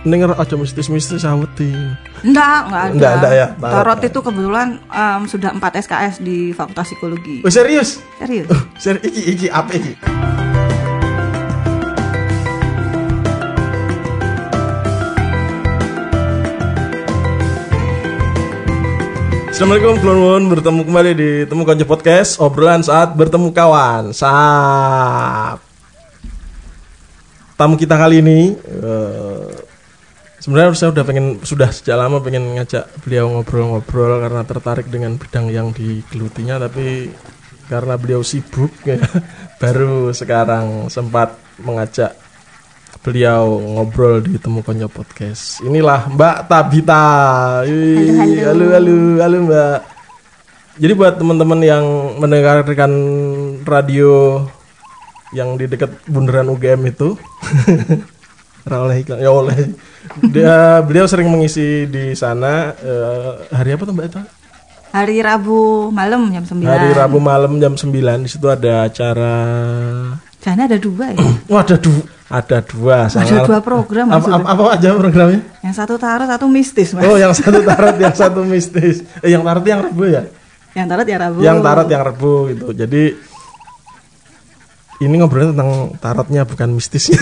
Dengar aja mistis-mistis aweti. Enggak ya. Tarot itu kebetulan sudah 4 SKS di Fakultas Psikologi. Oh, serius? Serius. Iki apa iki? Assalamualaikum, Blonwon. Bertemu kembali di Temu Konco Podcast, obrolan saat bertemu kawan. Sap. Tamu kita kali ini sebenarnya saya sudah sejak lama pengen ngajak beliau ngobrol-ngobrol karena tertarik dengan bidang yang digelutinya, tapi karena beliau sibuk ya, baru sekarang sempat mengajak beliau ngobrol di Temu Konco Podcast. Inilah Mbak Tabita. Halo Mbak. Jadi buat teman-teman yang mendengarkan radio yang di dekat bundaran UGM itu oleh iklan, ya oleh beliau sering mengisi di sana. Hari apa tuh Mbak Eta? Hari Rabu malam jam 9. Hari Rabu malam jam 9 di situ ada acara. Sana ada dua ya? Oh, ada dua. Ada dua program. Apa aja programnya? Yang satu tarot, satu mistis, Mas. Oh, yang satu tarot, yang satu mistis. Yang tarot yang Rabu ya? Yang tarot yang Rabu gitu. Jadi ini ngobrolnya tentang tarotnya, bukan mistisnya.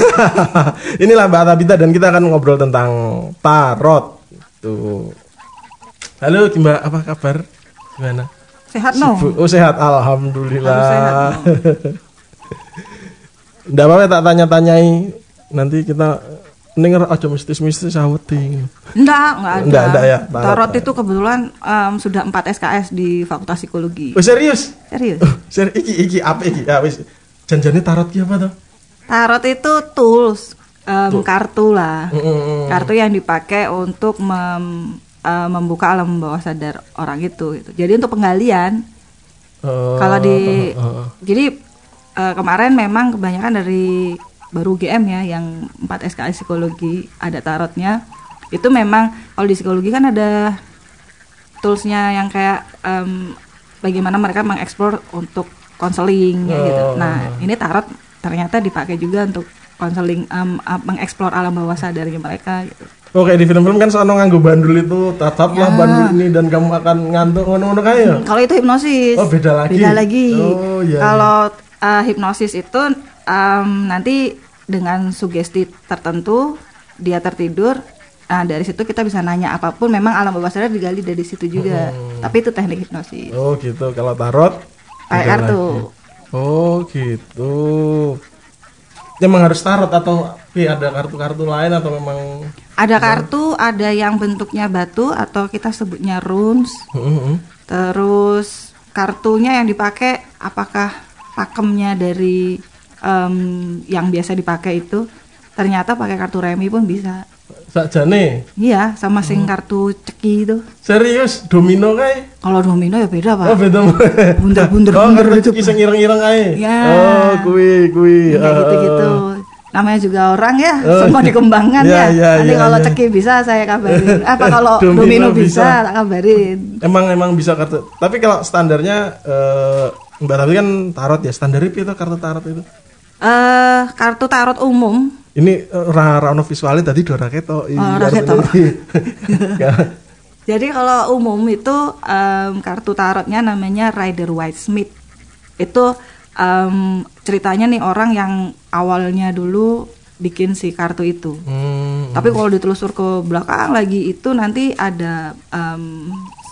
Inilah Mbak Tabita dan kita akan ngobrol tentang tarot. Tuh. Halo Mbak, apa kabar? Gimana? Sehat no? Oh sehat, alhamdulillah. Sehat, no? Nggak apa-apa tak tanya-tanyai. Nanti kita denger aja mistis-mistis aweti. Nggak ada ya. Tarot itu kebetulan sudah 4 SKS di Fakultas Psikologi. Oh serius? Serius. Iki apa iki? Ya wis. Janjane tarot ki apa tuh? Tarot itu tools, kartu lah. Kartu yang dipakai untuk membuka alam bawah sadar orang itu gitu. Jadi untuk penggalian. Jadi kemarin memang kebanyakan dari baru UGM ya yang 4 SKS psikologi ada tarotnya. Itu memang kalau di psikologi kan ada toolsnya yang kayak bagaimana mereka mengeksplor untuk konseling ya gitu. Nah, ini tarot ternyata dipakai juga untuk konseling, mengeksplor alam bawah sadarnya mereka gitu. Oke, di film-film kan sono nganggo bandul itu, tataplah ya bandul ini dan kamu akan ngantuk ngono-ngono kayak. Kalau itu hipnosis. Oh, beda lagi. Oh, iya. Kalau hipnosis itu nanti dengan sugesti tertentu dia tertidur. Nah, dari situ kita bisa nanya apapun, memang alam bawah sadar digali dari situ juga. Tapi itu teknik hipnosis. Oh, gitu. Kalau tarot IR tuh. Oh gitu. Memang harus tarot atau ada kartu-kartu lain atau memang? Ada kartu, ada yang bentuknya batu atau kita sebutnya runes. Terus kartunya yang dipakai apakah pakemnya dari yang biasa dipakai itu? Ternyata pakai kartu remi pun bisa. Sakjane? Iya, sama sing kartu ceki itu. Serius? Domino kae? Kalau domino ya beda, Pak. Oh, beda. Bunder-bunder. Oh, kartu ceki sing ireng-ireng kae. Ya. Oh, kuwi. Ya, gitu-gitu. Namanya juga orang ya, semua dikembangkan ya. Nanti kalau ceki bisa saya kabarin. Apa kalau domino bisa tak kabarin. Emang bisa kartu. Tapi kalau standarnya Mbak Rabi kan tarot ya, standarnya itu kartu tarot itu. Kartu tarot umum. Ini rano visualnya tadi dora keto. Jadi kalau umum itu kartu tarotnya namanya Rider-Waite Smith. Itu ceritanya nih orang yang awalnya dulu bikin si kartu itu. Tapi kalau ditelusur ke belakang lagi itu nanti ada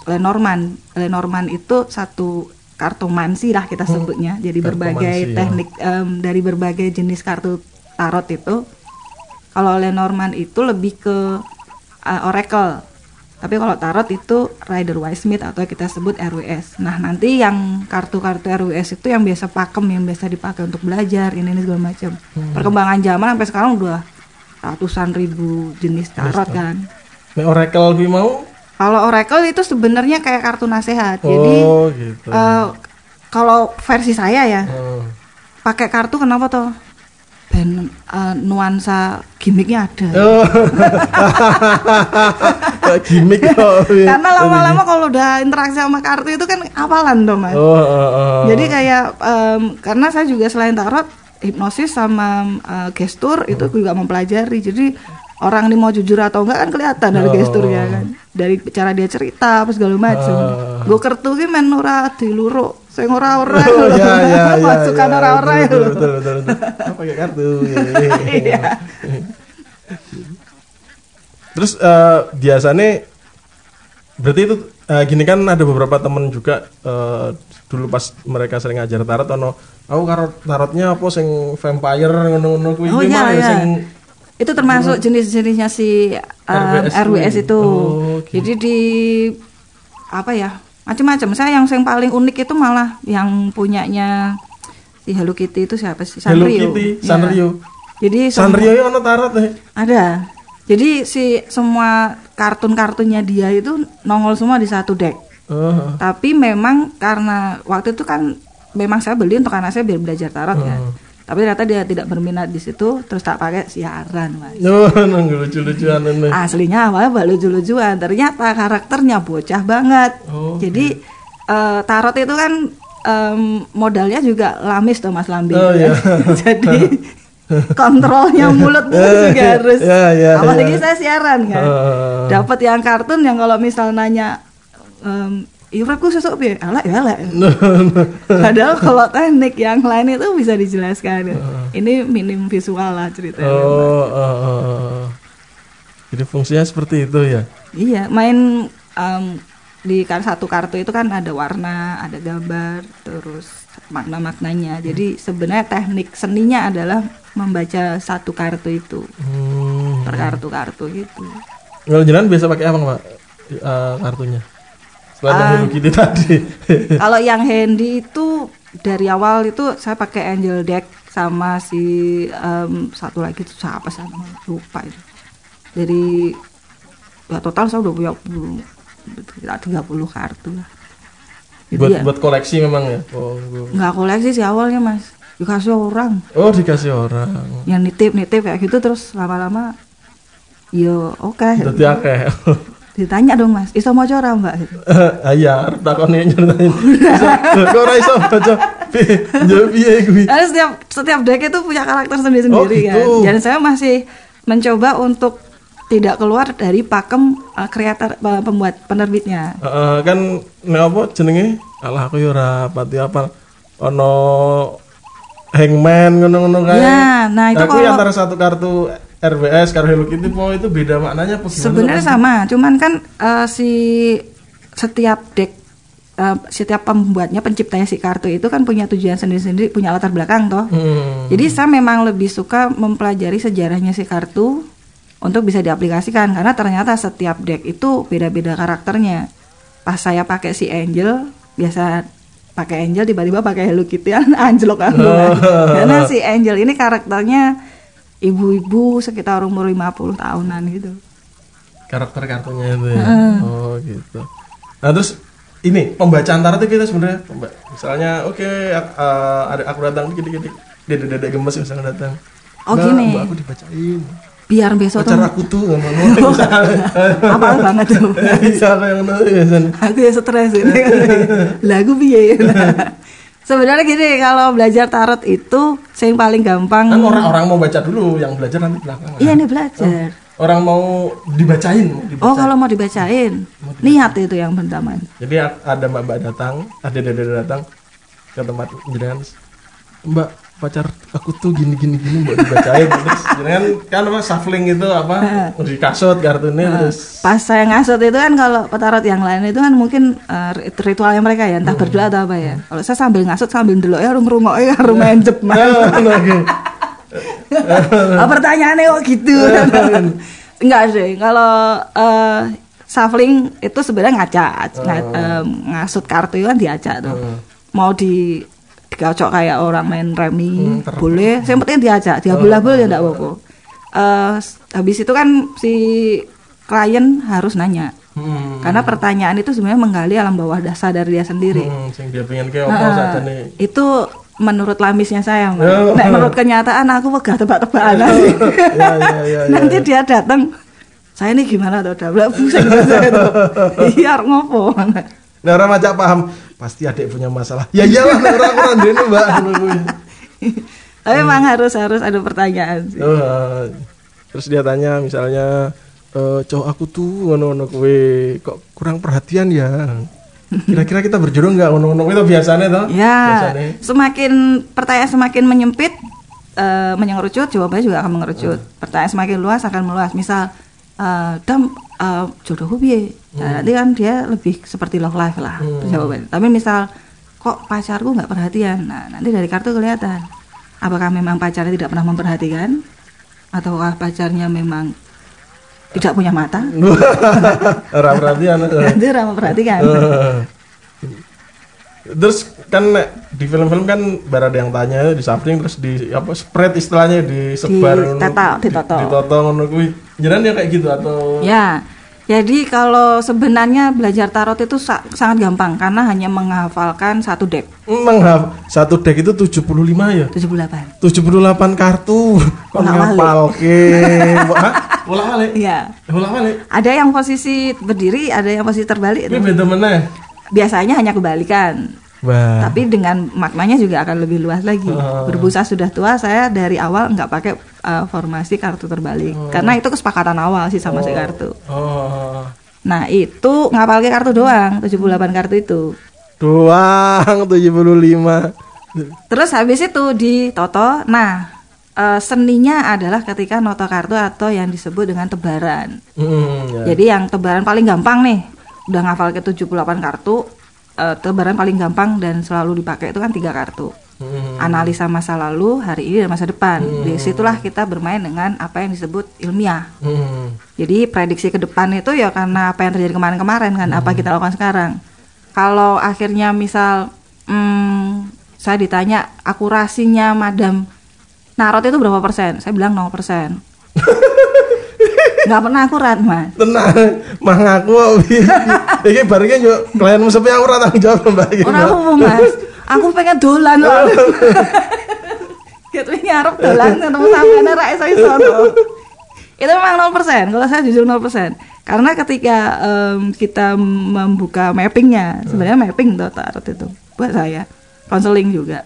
Lenormand. Lenormand itu satu kartomansi lah kita sebutnya. Jadi berbagai teknik dari berbagai jenis kartu tarot itu. Kalau Lenormand itu lebih ke oracle, tapi kalau tarot itu Rider-Waite Smith atau kita sebut RWS. Nah nanti yang kartu-kartu RWS itu yang biasa pakem, yang biasa dipakai untuk belajar ini segala macam. Perkembangan zaman sampai sekarang udah ratusan ribu jenis tarot kan. Nah, oracle lebih mau? Kalau oracle itu sebenarnya kayak kartu nasehat. Jadi gitu. Kalau versi saya ya pakai kartu kenapa toh? Dan nuansa gimmicknya ada. Gimmick kok. Karena lama-lama kalau udah interaksi sama kartu itu kan apalan dong Mas. Jadi kayak karena saya juga selain tarot, hipnosis sama gestur itu juga mempelajari. Jadi orang ini mau jujur atau enggak kan kelihatan dari gesturnya kan, dari cara dia cerita terus segala macam. Gue kertu gini men ora diluruk, saya orang-orang masukan orang-orang itu. Pakai kartu. Terus biasanya berarti itu gini kan ada beberapa temen juga dulu pas mereka sering ngajar tarot ono aku karo tarotnya apa sing vampire ngono-ngono kuwi gimana sing itu termasuk jenis-jenisnya si RWS itu. Okay. Jadi di apa ya macam-macam. Saya yang paling unik itu malah yang punyanya si Hello Kitty itu siapa sih? Sanrio. Hello Kitty, Sanrio. Ya. Jadi Sanrio itu ada tarot nih. Ada. Jadi si semua kartun-kartunnya dia itu nongol semua di satu deck. Tapi memang karena waktu itu kan memang saya beli untuk anak saya biar belajar tarot kan. Tapi ternyata dia tidak berminat di situ, terus tak pakai siaran, Mas. Lucu-lucuan ini. Aslinya awalnya Mbak lucu-lucuan, ternyata karakternya bocah banget. Jadi tarot itu kan modalnya juga lamis tuh Mas Lambi. Jadi kontrolnya mulut juga harus. Apalagi saya siaran kan. Dapat yang kartun yang kalau misal nanya Iurapku sosok biar elak. Padahal kalau teknik yang lain itu bisa dijelaskan. Ini minim visual lah ceritanya. Jadi fungsinya seperti itu ya? Iya, main di satu kartu itu kan ada warna, ada gambar, terus makna-maknanya. Jadi sebenarnya teknik seninya adalah membaca satu kartu itu per kartu-kartu gitu. Kalau jalan biasa pakai apa Mbak kartunya? Kalau yang handy itu dari awal itu saya pakai Angel Deck sama si satu lagi itu siapa sih lupa itu. Jadi ya total saya udah punya 30 kartu lah. Jadi buat koleksi memang ya? Nggak koleksi sih awalnya Mas, dikasih orang. Dikasih orang. Yang nitip kayak gitu terus lama-lama, yo oke. Ditanya dong Mas, iso moco ora Mbak? Iya, arep takone nyeritain. Kok ora iso moco? Piye kuwi? Setiap deck itu punya karakter sendiri-sendiri kan. Jadi saya masih mencoba untuk tidak keluar dari pakem kreator pembuat penerbitnya. Kan nek apa jenenge? Alah aku yo ora pati apal. Ono hangman ngono-ngono kae. Ya, nah itu kalau antara satu kartu RWS, kalau Hello Kitty itu beda maknanya. Sebenarnya sama, cuman kan si setiap deck, setiap pembuatnya, penciptanya si kartu itu kan punya tujuan sendiri-sendiri, punya latar belakang toh. Jadi saya memang lebih suka mempelajari sejarahnya si kartu untuk bisa diaplikasikan, karena ternyata setiap deck itu beda-beda karakternya. Pas saya pakai si Angel, biasa pakai Angel tiba-tiba pakai Hello Kitty, anjlok. Karena si Angel ini karakternya ibu-ibu sekitar umur 50 tahunan gitu. Karakter kartunya itu ya. Gitu. Nah, terus ini pembacaan tarot itu kita sebenarnya misalnya ada aku datang dikit-dikit. Dedek-dedek gemes misalnya datang. Gini. Mbak aku dibacain. Biar besok acara aku tuh enggak mau. Apa banget tuh. Aku ya stres ini. Lagu piye. Sebenarnya gini, kalau belajar tarot itu yang paling gampang. Kan orang-orang mau baca dulu, yang belajar nanti belakangan. Iya, nih belajar. Orang mau dibacain. Kalau mau dibacain, niat itu yang pertama. Jadi ada mbak-mbak datang, ada dede datang ke tempat jenengan. Mbak, pacar aku tuh gini-gini mbak dibacain. Terus jenengan kan apa shuffling itu apa di kasut kartunya terus. Pas saya ngasut itu kan kalau petarot yang lain itu kan mungkin ritualnya mereka ya, entah berdoa atau apa ya. Kalau saya sambil ngasut sambil ndelok ya rungok ya lumayan jep. Pertanyaannya kok gitu. Enggak sih. Kalau shuffling itu sebenarnya ngasut kartu itu kan diacak tuh. Mau dikocok kayak orang main remi boleh, yang penting diajak, diabul-abul ya ndak apa-apa. Habis itu kan si klien harus nanya. Karena pertanyaan itu sebenarnya menggali alam bawah dasar dari dia sendiri. Sing dia pengen ke opo sajane. Itu menurut lamisnya saya, Mas. Nek menurut kenyataan aku wegah tebak-tebakan. Nanti dia datang, saya ini gimana to, dablek pusing saya to. Iya, ngopo. Nah, orang macam paham. Pasti adik punya masalah. Ya iyalah orang-orang dene, Mbak. Tapi memang harus ada pertanyaan sih. Terus dia tanya misalnya, cowok aku tuh ngono-ngono kowe kok kurang perhatian ya. Kira-kira kita berjodoh nggak? Ngono-ngono itu biasanya toh? Ya, biasanya. Semakin pertanyaan semakin menyempit, mengerucut, jawabannya juga akan mengerucut. Pertanyaan semakin luas akan meluas. Misal, jodohku piye? Nah, nanti kan dia lebih seperti love life lah jawabannya. Tapi misal kok pacarku nggak perhatian? Nah, nanti dari kartu kelihatan apakah memang pacarnya tidak pernah memperhatikan atau pacarnya memang tidak punya mata. Perhatian. Terus kan di film-film kan ada yang tanya di sampling terus di apa spread istilahnya disebar ditata ngono kuwi. Jenengan ya kayak gitu atau? Ya. Jadi kalau sebenarnya belajar tarot itu sangat gampang karena hanya menghafalkan satu deck. Satu deck itu 75 ya? 78. 78 kartu. Kon ngapalke. Bola-balik. Iya. Bola-balik. Ada yang posisi berdiri, ada yang posisi terbalik. Ini beda meneh. Biasanya hanya kebalikan. Wah. Tapi dengan maknanya juga akan lebih luas lagi. Berbusa sudah tua, saya dari awal nggak pakai formasi kartu terbalik karena itu kesepakatan awal sih sama si kartu. Nah itu ngapalin kartu doang, 78 kartu itu doang, 75. Terus habis itu ditoto. Nah seninya adalah ketika noto kartu atau yang disebut dengan tebaran. Jadi yang tebaran paling gampang nih, udah ngapal ke 78 kartu. Tebaran paling gampang dan selalu dipakai itu kan 3 kartu. Analisa masa lalu, hari ini, dan masa depan. Disitulah kita bermain dengan apa yang disebut ilmiah. Jadi prediksi ke depan itu ya karena apa yang terjadi kemarin-kemarin kan, apa kita lakukan sekarang. Kalau akhirnya misal saya ditanya akurasinya Madam Narot itu berapa persen? Saya bilang 0%. Nggak pernah akurat mas. Tenang, mah ngaku. Iki barengnya juga klienmu sepi aku ora tanggung jawab mbak. Ora aku mas, aku pengen dolan loh. Gitu nyarep dolan ketemu sampean ra iso. Itu memang 0%. Kalau saya jujur 0%. Karena ketika kita membuka mappingnya, sebenarnya mapping tuh tarot itu buat saya, konseling juga.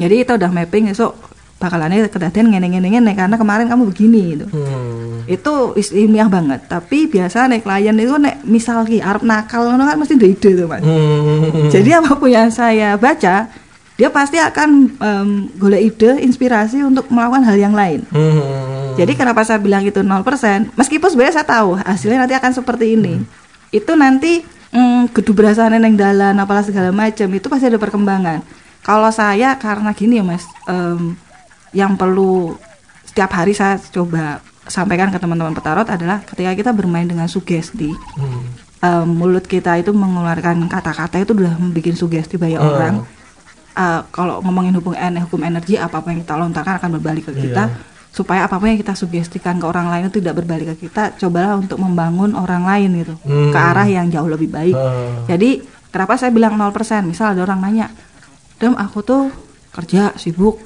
Jadi kita udah mapping esok bakalannya kedaden ngene-ngene karena kemarin kamu begini gitu. Itu ilmiah banget, tapi biasa nek klien itu nek misal ki arep nakal ngono kan mesti duwe ide tuh Mas. Jadi apapun yang saya baca, dia pasti akan golek ide, inspirasi untuk melakukan hal yang lain. Jadi kenapa saya bilang itu 0%, meskipun sebenarnya saya tahu hasilnya nanti akan seperti ini. Itu nanti gedu berasane ning dalan apalah segala macam, itu pasti ada perkembangan. Kalau saya karena gini ya Mas, yang perlu setiap hari saya coba sampaikan ke teman-teman petarot adalah ketika kita bermain dengan sugesti, mulut kita itu mengeluarkan kata-kata itu udah bikin sugesti banyak orang. Kalau ngomongin hukum energi, apa-apa yang kita lontarkan akan berbalik ke kita. Supaya apa-apa yang kita sugestikan ke orang lain itu tidak berbalik ke kita, cobalah untuk membangun orang lain gitu ke arah yang jauh lebih baik. Jadi kenapa saya bilang 0%? Misal ada orang nanya, Dem aku tuh kerja sibuk,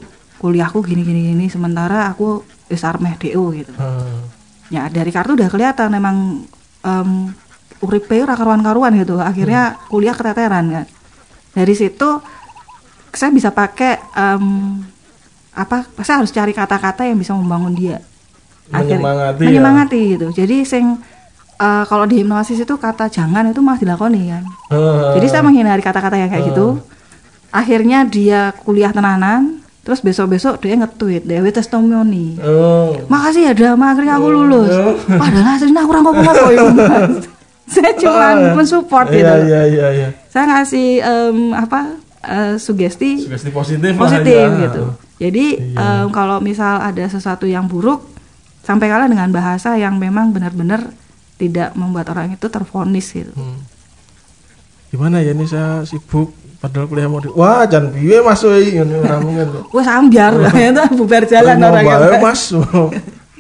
kuliahku gini sementara aku sarmeh DO gitu. Ya dari kartu udah kelihatan memang uripe ora karuan-karuan gitu. Akhirnya kuliah keteteran kan. Dari situ saya bisa pakai saya harus cari kata-kata yang bisa membangun dia. Menyemangati gitu. Jadi sing kalau di hipnosis itu kata jangan itu malah dilakoni kan. Jadi saya menghindari kata-kata yang kayak gitu. Akhirnya dia kuliah tenanan. Terus besok-besok dia nge-tweet, dia testimoni. Makasih ya Dama, akhirnya aku lulus. Padahal hasilnya aku ngomong-ngomong itu mas. Saya cuma mensupport gitu. Iya. Saya ngasih sugesti positif gitu. Jadi kalau misal ada sesuatu yang buruk, sampaikanlah dengan bahasa yang memang benar-benar tidak membuat orang itu tervonis gitu. Gimana ya ini saya sibuk. Padahal kuliah mau wah jangan biwe mas woi ini orang mungkin wah sambiar ternyata bubar jalan orang yang mas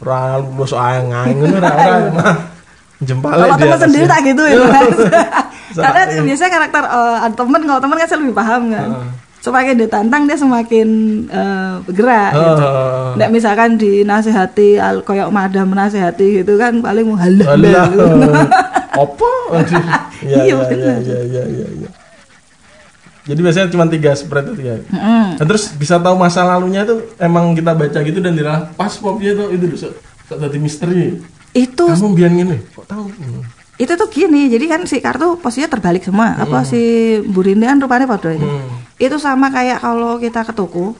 ral lulus ayang ini orang jempalnya kalau teman sendiri tak gitu ya mas karena biasanya karakter teman kalau teman kan saya lebih paham kan semakin ditantang dia semakin bergerak gitu nggak misalkan dinasehati koyok madam menasehati gitu kan paling muhalah apa iya. Jadi biasanya cuma 3 spread itu ya. Nah, terus bisa tahu masa lalunya itu emang kita baca gitu dan dirah pas popnya itu dosa. Tadi misteri. Itu. Kamu biar gini, kok tahu? Itu tuh gini, jadi kan si kartu posnya terbalik semua. Apa si Bu Rinda kan rupanya podo ini. Itu sama kayak kalau kita ke toko,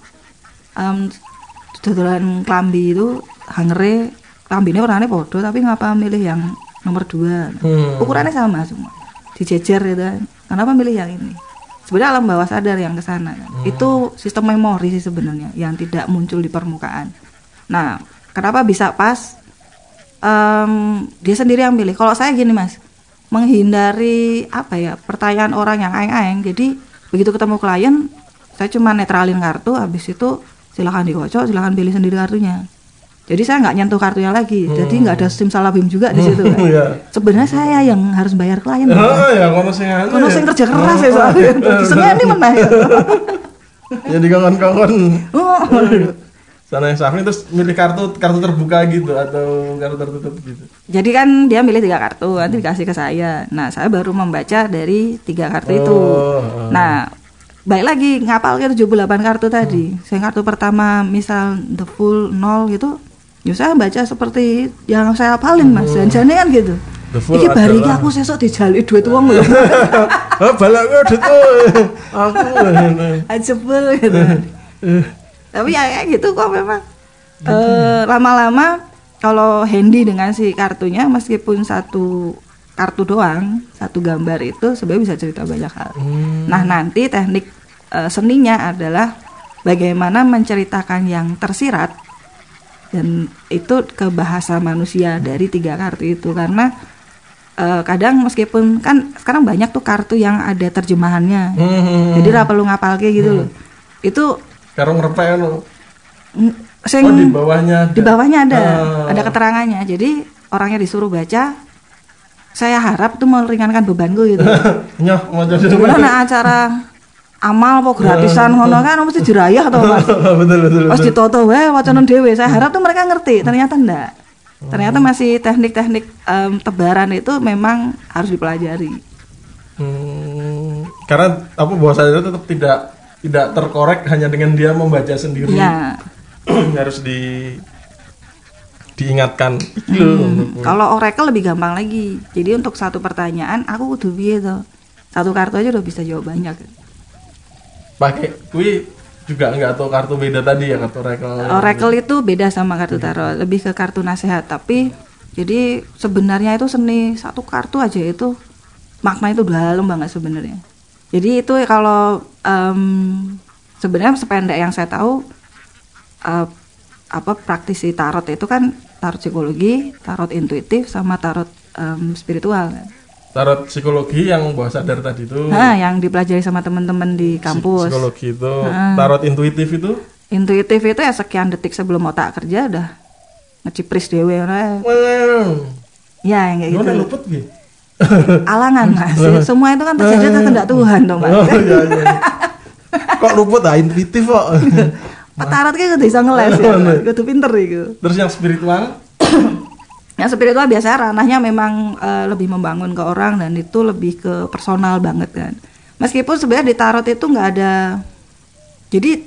dodolan klambi itu hangere klambine warnanya podo, tapi ngapa milih yang nomor 2? Ukurannya sama semua, dijejer gitu kan. Kenapa milih yang ini? Sebenarnya alam bawah sadar yang kesana kan. Itu sistem memori sih sebenarnya yang tidak muncul di permukaan. Nah, kenapa bisa pas? Dia sendiri yang pilih. Kalau saya gini mas, menghindari apa ya, pertanyaan orang yang aeng-aeng. Jadi begitu ketemu klien, saya cuma netralin kartu. Habis itu silahkan dikocok, silahkan pilih sendiri kartunya. Jadi saya nggak nyentuh kartunya lagi. Jadi nggak ada simsalabim juga di situ. Kan? Yeah. Sebenarnya saya yang harus bayar klien. Ya, kono sing kerja keras ya soalnya. Disenya ini menah. Jadi kangen-kangen. Tanah yang sahnya terus milih kartu terbuka gitu atau kartu tertutup gitu. Jadi kan dia milih 3 kartu, nanti dikasih ke saya. Nah, saya baru membaca dari 3 kartu itu. Nah, baik lagi ngapalin 78 kartu tadi. Saya kartu pertama misal the full 0 gitu, ya saya baca seperti yang saya hafalin mas. Janjane kan gitu. Iki bari iki aku sesuk dijaluk duit wong lho. Ha balakku duit aku. Ajebul gitu. Tapi ya gitu kok memang lama-lama kalau handy dengan si kartunya, meskipun satu kartu doang, satu gambar itu sebenarnya bisa cerita banyak hal. Nah nanti teknik seninya adalah bagaimana menceritakan yang tersirat dan itu ke bahasa manusia dari 3 kartu itu. Karena kadang meskipun kan sekarang banyak tuh kartu yang ada terjemahannya, jadi ra perlu ngapalke gitu loh. Itu karung repel loh. Oh, di bawahnya ada. Di bawahnya ada keterangannya. Jadi orangnya disuruh baca. Saya harap itu meringankan bebanku gitu. Nyoh, mau jadi acara amal po gratisan ngono kan mesti jerayah to, Mas. Betul. Pas ditoto wae wacanan dhewe. Saya harap tuh mereka ngerti, ternyata enggak. Ternyata masih teknik-teknik tebaran itu memang harus dipelajari. Karena apa bahasanya tetap tidak terkorek hanya dengan dia membaca sendiri. Ya. Harus diingatkan. Kalau oracle lebih gampang lagi. Jadi untuk satu pertanyaan aku kudu piye to? Satu kartu aja udah bisa jawab banyak. Pakai kuwi juga enggak atau kartu beda tadi ya kartu oracle. Oracle itu beda sama kartu tarot, lebih ke kartu nasihat. Tapi jadi sebenarnya itu seni, satu kartu aja itu makna itu dalam banget sebenarnya. Jadi itu kalau sebenarnya sependek yang saya tahu apa praktisi tarot itu kan tarot psikologi, tarot intuitif sama tarot spiritual. Tarot psikologi yang bawah sadar tadi itu. Nah, yang dipelajari sama teman-teman di kampus. Psikologi itu, tarot intuitif itu? Intuitif itu ya sekian detik sebelum otak kerja udah ngecipris dewe. Ya, yang kayak gitu. Luput gitu. Alangan mas, semua itu kan terjadi atas kehendak Tuhan dong mas. Iya. Kok luput ah intuitif kok. Tarot kayak gitu bisa ngeles ya, gitu pinter gitu. Terus yang spiritual? Yang spiritual biasanya ranahnya memang lebih membangun ke orang dan itu lebih ke personal banget kan. Meskipun sebenarnya di tarot itu nggak ada, jadi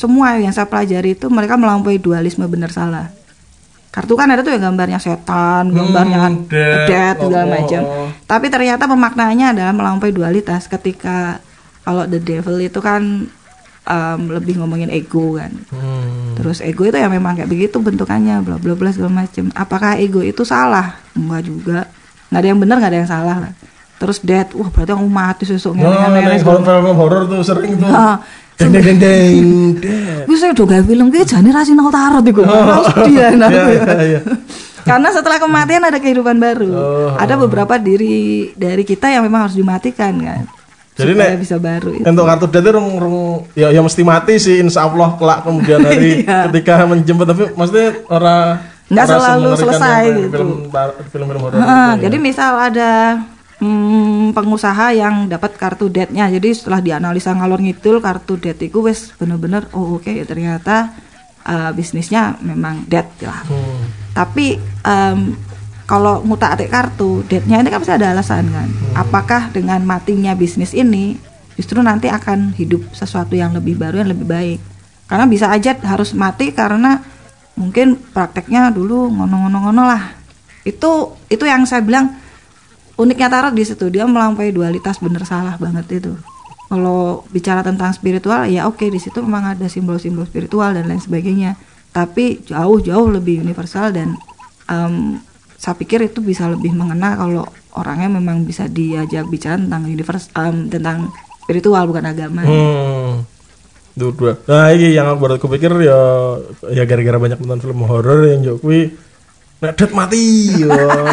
semua yang saya pelajari itu mereka melampaui dualisme benar salah. Kartu kan ada tuh yang gambarnya setan, gambarnya dead segala macam. Tapi ternyata pemaknaannya adalah melampaui dualitas. Ketika kalau the devil itu kan lebih ngomongin ego kan. Terus ego itu ya memang kayak begitu bentukannya, bla bla bla segala macam. Apakah ego itu salah? Enggak juga. Nggak ada yang benar, nggak ada yang salah. Terus dead, wah berarti aku mati sesuk ngene-ngene. Film horor tuh sering tuh. Deng. Gue saya udah gak film kayak jani rasin aku tarot itu. Karena setelah kematian ada kehidupan baru. Ada beberapa diri dari kita yang memang harus dimatikan kan. Jadi nek bisa baru. Untuk kartu date rung ya mesti mati sih insyaallah kelak kemudian hari ketika menjemput, tapi maksudnya nggak selalu selesai gitu. Film-film horor. Jadi misal ada pengusaha yang dapat kartu date-nya. Jadi setelah dianalisa ngalor ngidul, kartu date itu wes bener-bener ya ternyata bisnisnya memang date lah. Tapi kalau ngutak-atik kartu date-nya ini kan pasti ada alasan kan. Apakah dengan matinya bisnis ini justru nanti akan hidup sesuatu yang lebih baru, yang lebih baik? Karena bisa aja harus mati karena mungkin prakteknya dulu ngono-ngono lah. Itu yang saya bilang uniknya tarot di situ, dia melampaui dualitas bener salah banget itu. Kalau bicara tentang spiritual, ya oke, di situ memang ada simbol-simbol spiritual dan lain sebagainya. Tapi jauh-jauh lebih universal dan saya pikir itu bisa lebih mengena kalau orangnya memang bisa diajak bicara tentang universe, tentang spiritual bukan agama. Dua. Nah ini yang baru aku pikir ya gara-gara banyak nonton film horor yang jokwi nadet mati,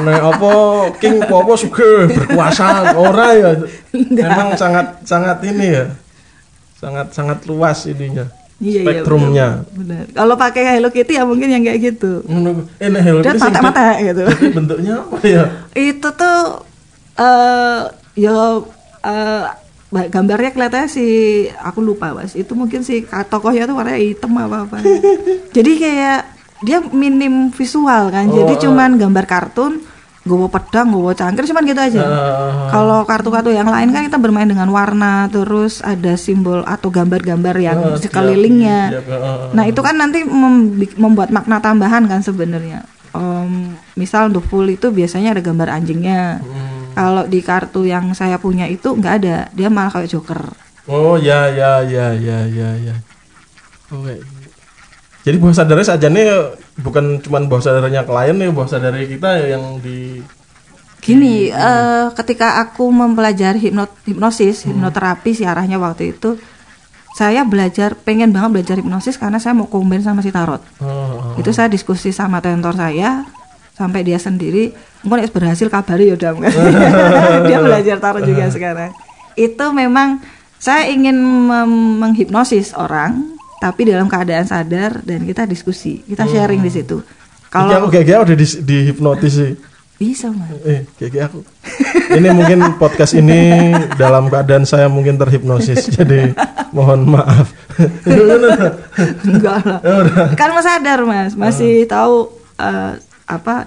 nek apa king popo suka berkuasa ora ya. Memang sangat ini ya, sangat luas ininya, iya, spektrumnya. Iya, kalau pakai Hello Kitty ya mungkin yang kayak gitu. Nah Hello Kitty mata-mata gitu. Bentuknya apa ya? Itu tuh gambarnya kelihatannya sih, aku lupa mas. Itu mungkin si tokohnya tuh warnanya hitam apa. Jadi kayak dia minim visual kan, jadi cuman gambar kartun, gowo pedang, gowo cangkir, cuman gitu aja. Kalau kartu-kartu yang lain kan kita bermain dengan warna, terus ada simbol atau gambar-gambar yang sekelilingnya. Nah itu kan nanti membuat makna tambahan kan sebenarnya. Misal untuk full itu biasanya ada gambar anjingnya. Kalau di kartu yang saya punya itu nggak ada, dia malah kayak joker. Ya. Oke. Jadi bawah sadarnya saja nih, bukan cuma bawah sadarnya klien nih, bawah sadarnya kita yang di gini. Ketika aku mempelajari hipnosis, hipnoterapi sih arahnya waktu itu, saya pengen banget belajar hipnosis karena saya mau kombin sama si tarot. Itu saya diskusi sama tentor saya sampai dia sendiri, mungkin berhasil kabari yaudah. Dia belajar tarot juga sekarang. Itu memang saya ingin menghipnosis orang, tapi dalam keadaan sadar, dan kita diskusi, kita sharing di situ. Kalau kayak udah dihipnotis sih. Bisa mas. Kayak aku. Ini mungkin podcast ini dalam keadaan saya mungkin terhipnosis, jadi mohon maaf. Enggak lah. Kan mas sadar mas, masih tahu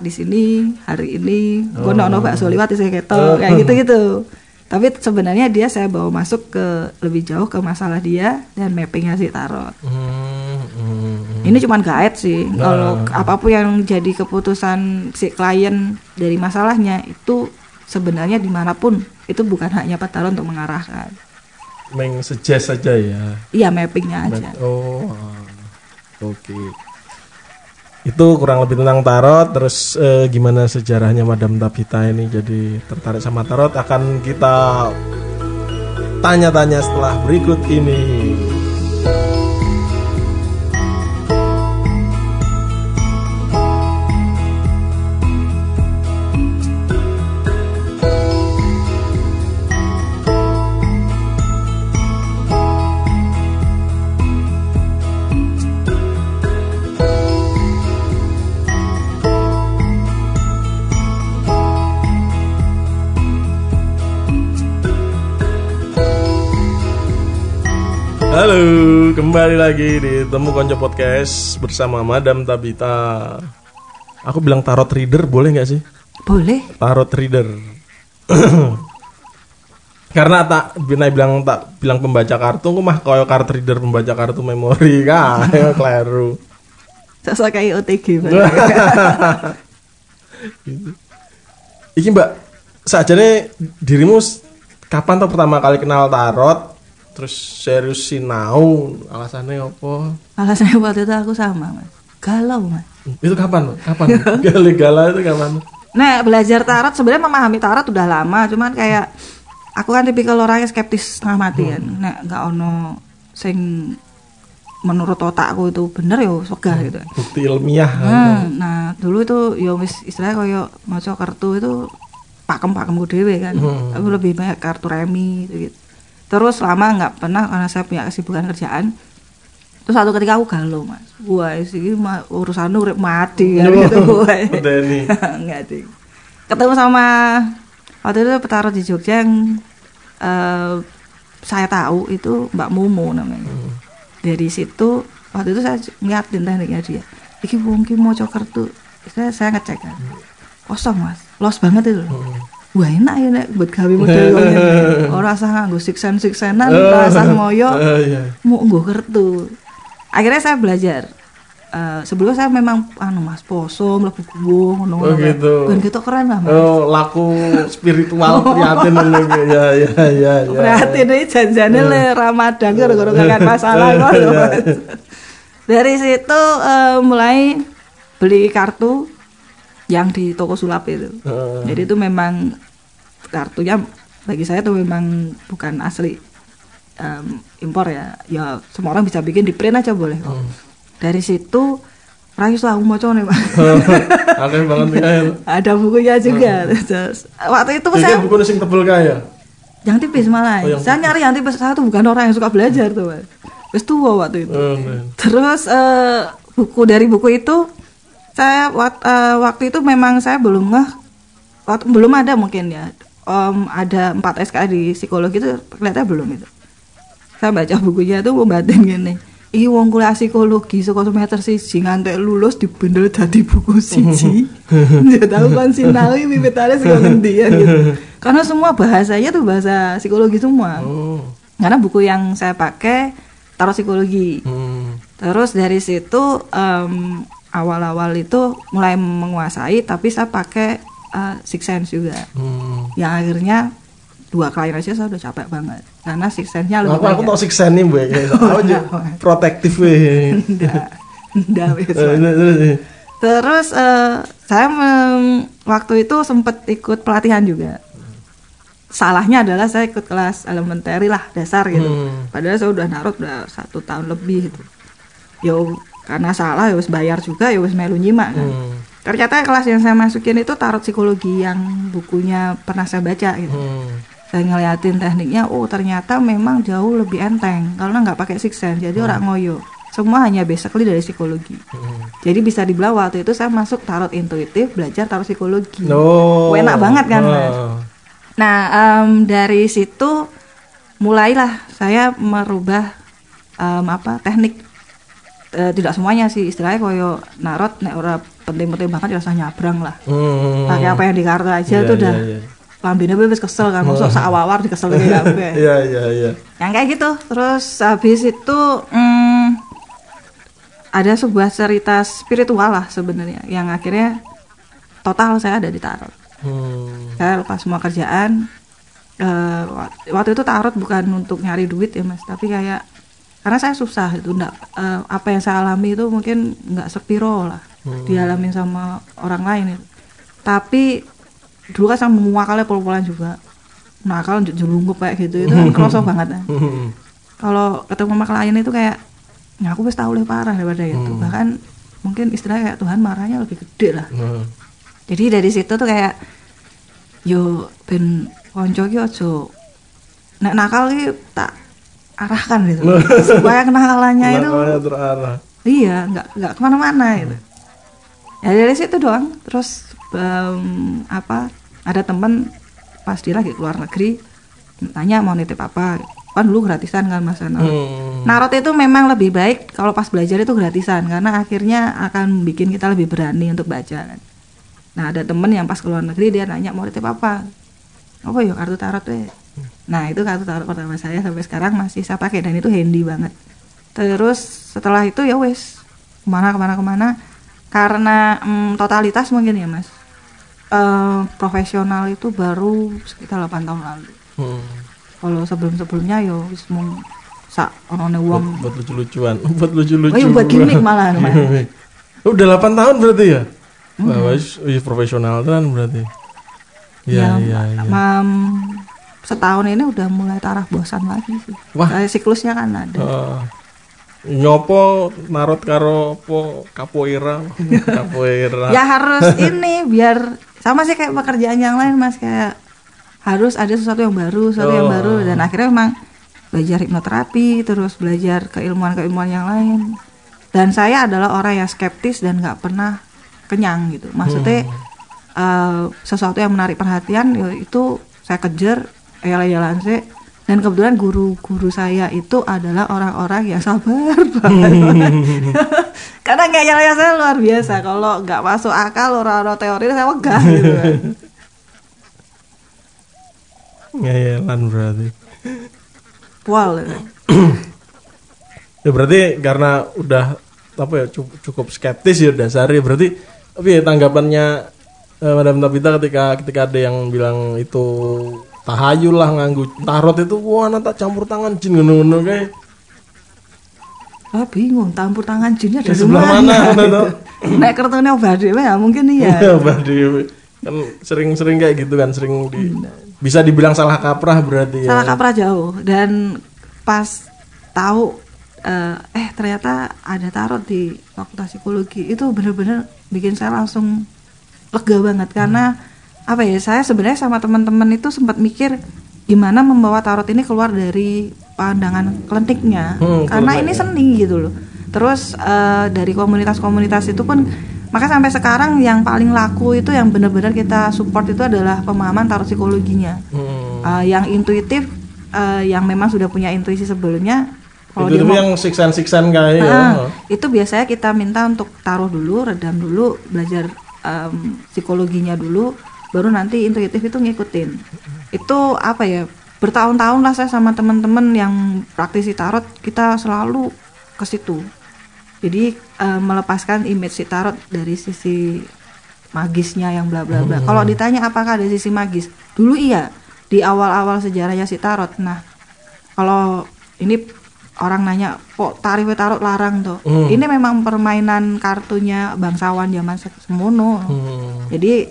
di sini hari ini gua ono bakso liwat saya ketok kayak gitu-gitu. Tapi sebenarnya dia saya bawa masuk ke lebih jauh ke masalah dia dan mappingnya si tarot. Ini cuma guide sih. Kalau apapun yang jadi keputusan si klien dari masalahnya itu sebenarnya dimanapun itu bukan haknya Pak Tarot untuk mengarahkan. Meng-suggest saja ya. Iya, mappingnya aja. Oke. Itu kurang lebih tentang tarot. Terus gimana sejarahnya Madam Tabita ini jadi tertarik sama tarot, akan kita tanya-tanya setelah berikut ini. Halo, kembali lagi di Temu Konco Podcast bersama Madam Tabita. Aku bilang tarot reader boleh nggak sih? Boleh. Tarot reader. Karena tak bilang pembaca kartu, aku mah koyo card reader, pembaca kartu memori kan, kleru. Sosok kayak OTG. Gitu. Iki Mbak, sajane dirimu kapan tuh pertama kali kenal tarot? Terus serius sinau, alasannya apa? Alasannya waktu itu aku sama mas, galau mas. Itu kapan? Galau itu kapan? Nah belajar tarot, sebenarnya memahami tarot udah lama, cuman kayak aku kan tipikal orangnya skeptis setengah mati kan. Nah nggak ono sing menurut otakku itu bener ya sogah gitu. Bukti ilmiah. Nah dulu itu ya istilahnya kayak maca kartu itu pakem-pakemku dhewe kan. Aku lebih banyak kartu remi gitu. Terus lama nggak pernah karena saya punya kesibukan kerjaan. Terus satu ketika aku galau mas, wah sih urusan urip mati kan gitu gue. Nggak ding. Ketemu sama waktu itu petarot di Jogja yang saya tahu itu Mbak Mumu namanya. Dari situ waktu itu saya ngeliatin tekniknya dia. Iki wong ki maca kartu. Saya ngecek kan. Kosong mas, los banget itu. Wah enak ya nek buat gawe model ngono. Ora usah nganggo siksen-siksenan, ora usah ngoyo. Mau nggo kertu. Akhirnya saya belajar sebelumnya saya memang mas poso mlebu kuwung ngono. Oh gitu. Ben ketok keren lah Mas. Oh, laku spiritual prihatin ngono ya ya ya ya. Prihatin iki janjane le Ramadan gara-gara kakak masalah ngono. Dari situ mulai beli kartu yang di toko sulap itu. Jadi itu memang kartunya bagi saya tuh memang bukan asli impor ya. Ya semua orang bisa bikin di print aja boleh kok. Dari situ rayus lah umocone Pak. Ada banget ya. Ada bukunya juga. Waktu itu saya buku sing tebel kaya. Yang tipis malah. Oh, saya nyari yang tipis. Saya tuh bukan orang yang suka belajar tuh, Pak. Wis tuwa waktu itu. Terus dari buku itu saya waktu itu memang saya belum belum ada mungkin ya. Ada 4 SKS di psikologi itu kelihatannya belum itu. Saya baca bukunya tuh membatin gini. Iki wong kuliah psikologi saka semester 1 nganti lulus dibendel dadi buku siji. Ya tau kan sinali wiwitane saka ngendi ya gitu. Karena semua bahasanya tuh bahasa psikologi semua. Oh. Karena buku yang saya pakai taruh psikologi. Terus dari situ awal-awal itu mulai menguasai, tapi saya pakai Six Sense juga. Yang akhirnya 2 klien aja saya udah capek banget karena Six Sense-nya lebih banyak. Aku tau Six Sense nih Bu ya, aku protektif weh. Terus saya waktu itu sempat ikut pelatihan juga. Salahnya adalah saya ikut kelas elementary lah, dasar gitu. Padahal saya udah narut udah 1 tahun lebih gitu. Yo karena salah ya wis bayar juga, ya wis melu nyimak kan. Ternyata kelas yang saya masukin itu tarot psikologi yang bukunya pernah saya baca gitu. Saya ngeliatin tekniknya, oh ternyata memang jauh lebih enteng karena nggak pakai Six Sense, jadi orang ngoyo. Semua hanya basically dari psikologi. Jadi bisa dibilang waktu itu saya masuk tarot intuitif, belajar tarot psikologi. Oh, enak banget kan Mas. Nah dari situ mulailah saya merubah teknik. Tidak semuanya sih, istilahnya koyo narot nek ora penting-penting banget dirasa nyabrang lah. Pakai apa yang di kartu aja itu udah. Lambene wis kesel kan, mosok sak awawar dikesel kayak kabeh. Iya. Yang kayak gitu. Terus habis itu ada sebuah cerita spiritual lah sebenarnya yang akhirnya total saya ada di tarot. Saya lepas semua kerjaan. Waktu itu tarot bukan untuk nyari duit ya Mas, tapi kayak karena saya susah itu apa yang saya alami itu mungkin nggak sepiro lah dialamin sama orang lain itu. Tapi dulu kan saya menguakalnya pol-polan juga nakal jelunggup kayak gitu itu kerasa banget ya. Kalau ketemu sama klien itu kayak ya aku wis tau lebih parah daripada itu, bahkan mungkin istilahnya kayak Tuhan marahnya lebih gede lah. Jadi dari situ tuh kayak yo ben konco ki ojo nek nakal ki tak arahkan gitu supaya kenakalannya itu terarah. Iya nggak kemana-mana gitu ya. Dari situ doang. Terus ada teman pas dia lagi keluar negeri tanya mau nitip apa kan dulu gratisan kan Mas Anor. Narot itu memang lebih baik kalau pas belajar itu gratisan karena akhirnya akan bikin kita lebih berani untuk baca kan. Nah ada teman yang pas keluar negeri dia nanya mau nitip apa ya kartu tarot deh. Nah itu kartu tarot pertama saya sampai sekarang masih saya pakai dan itu handy banget. Terus setelah itu ya wes kemana karena totalitas mungkin ya Mas. Profesional itu baru sekitar 8 tahun lalu. Kalau sebelumnya ya wis mung sak onone wong buat lucu-lucuan, buat gimmick malah Mas. Udah 8 tahun berarti ya? Wis profesional kan berarti. Iya. Setahun ini udah mulai taraf bosan lagi sih. Siklusnya kan ada. Nyopo narot karo kapoeira. Ya harus ini biar sama sih kayak pekerjaan yang lain Mas, kayak harus ada sesuatu yang baru dan akhirnya memang belajar hipnoterapi, terus belajar keilmuan yang lain. Dan saya adalah orang yang skeptis dan nggak pernah kenyang gitu. Maksudnya sesuatu yang menarik perhatian itu saya kejar. Yalan sih. Dan kebetulan guru-guru saya itu adalah orang-orang yang sabar banget. Karena yalan saya luar biasa. Kalau nggak masuk akal orang-orang teori saya wegah gitu. Yalan berarti. Wow. Ya berarti karena udah apa ya, cukup skeptis ya dasarnya. Berarti tapi ya, tanggapannya Madam Tabita ketika ada yang bilang itu tahayul lah, nganggu tarot itu, wah tak campur tangan jin ngono-ngono kayak. Ah bingung, campur tangan jinnya dari mana? Nek kertone obah dhewe ya mungkin iya. Obah dhewe. Kan sering-sering kayak gitu kan, sering bisa dibilang salah kaprah berarti ya. Salah kaprah jauh, dan pas tahu ternyata ada tarot di fakultas psikologi, itu benar-benar bikin saya langsung lega banget karena apa ya, saya sebenarnya sama teman-teman itu sempat mikir gimana membawa tarot ini keluar dari pandangan klentiknya, karena ini seni gitu loh. Terus dari komunitas-komunitas itu pun, maka sampai sekarang yang paling laku itu yang benar-benar kita support itu adalah pemahaman tarot psikologinya, yang intuitif, yang memang sudah punya intuisi sebelumnya. Kalau itu yang siksan-siksan kayak ya. Itu biasanya kita minta untuk taruh dulu, redam dulu, belajar psikologinya dulu, baru nanti intuitif itu ngikutin. Itu apa ya, bertahun-tahun lah saya sama teman-teman yang praktisi tarot, kita selalu ke situ. Jadi melepaskan image si tarot dari sisi magisnya yang bla bla bla. Kalau ditanya apakah ada sisi magis, dulu iya, di awal-awal sejarahnya si tarot. Nah, kalau ini orang nanya, kok tarife tarot larang tuh? Ini memang permainan kartunya bangsawan zaman semono. Jadi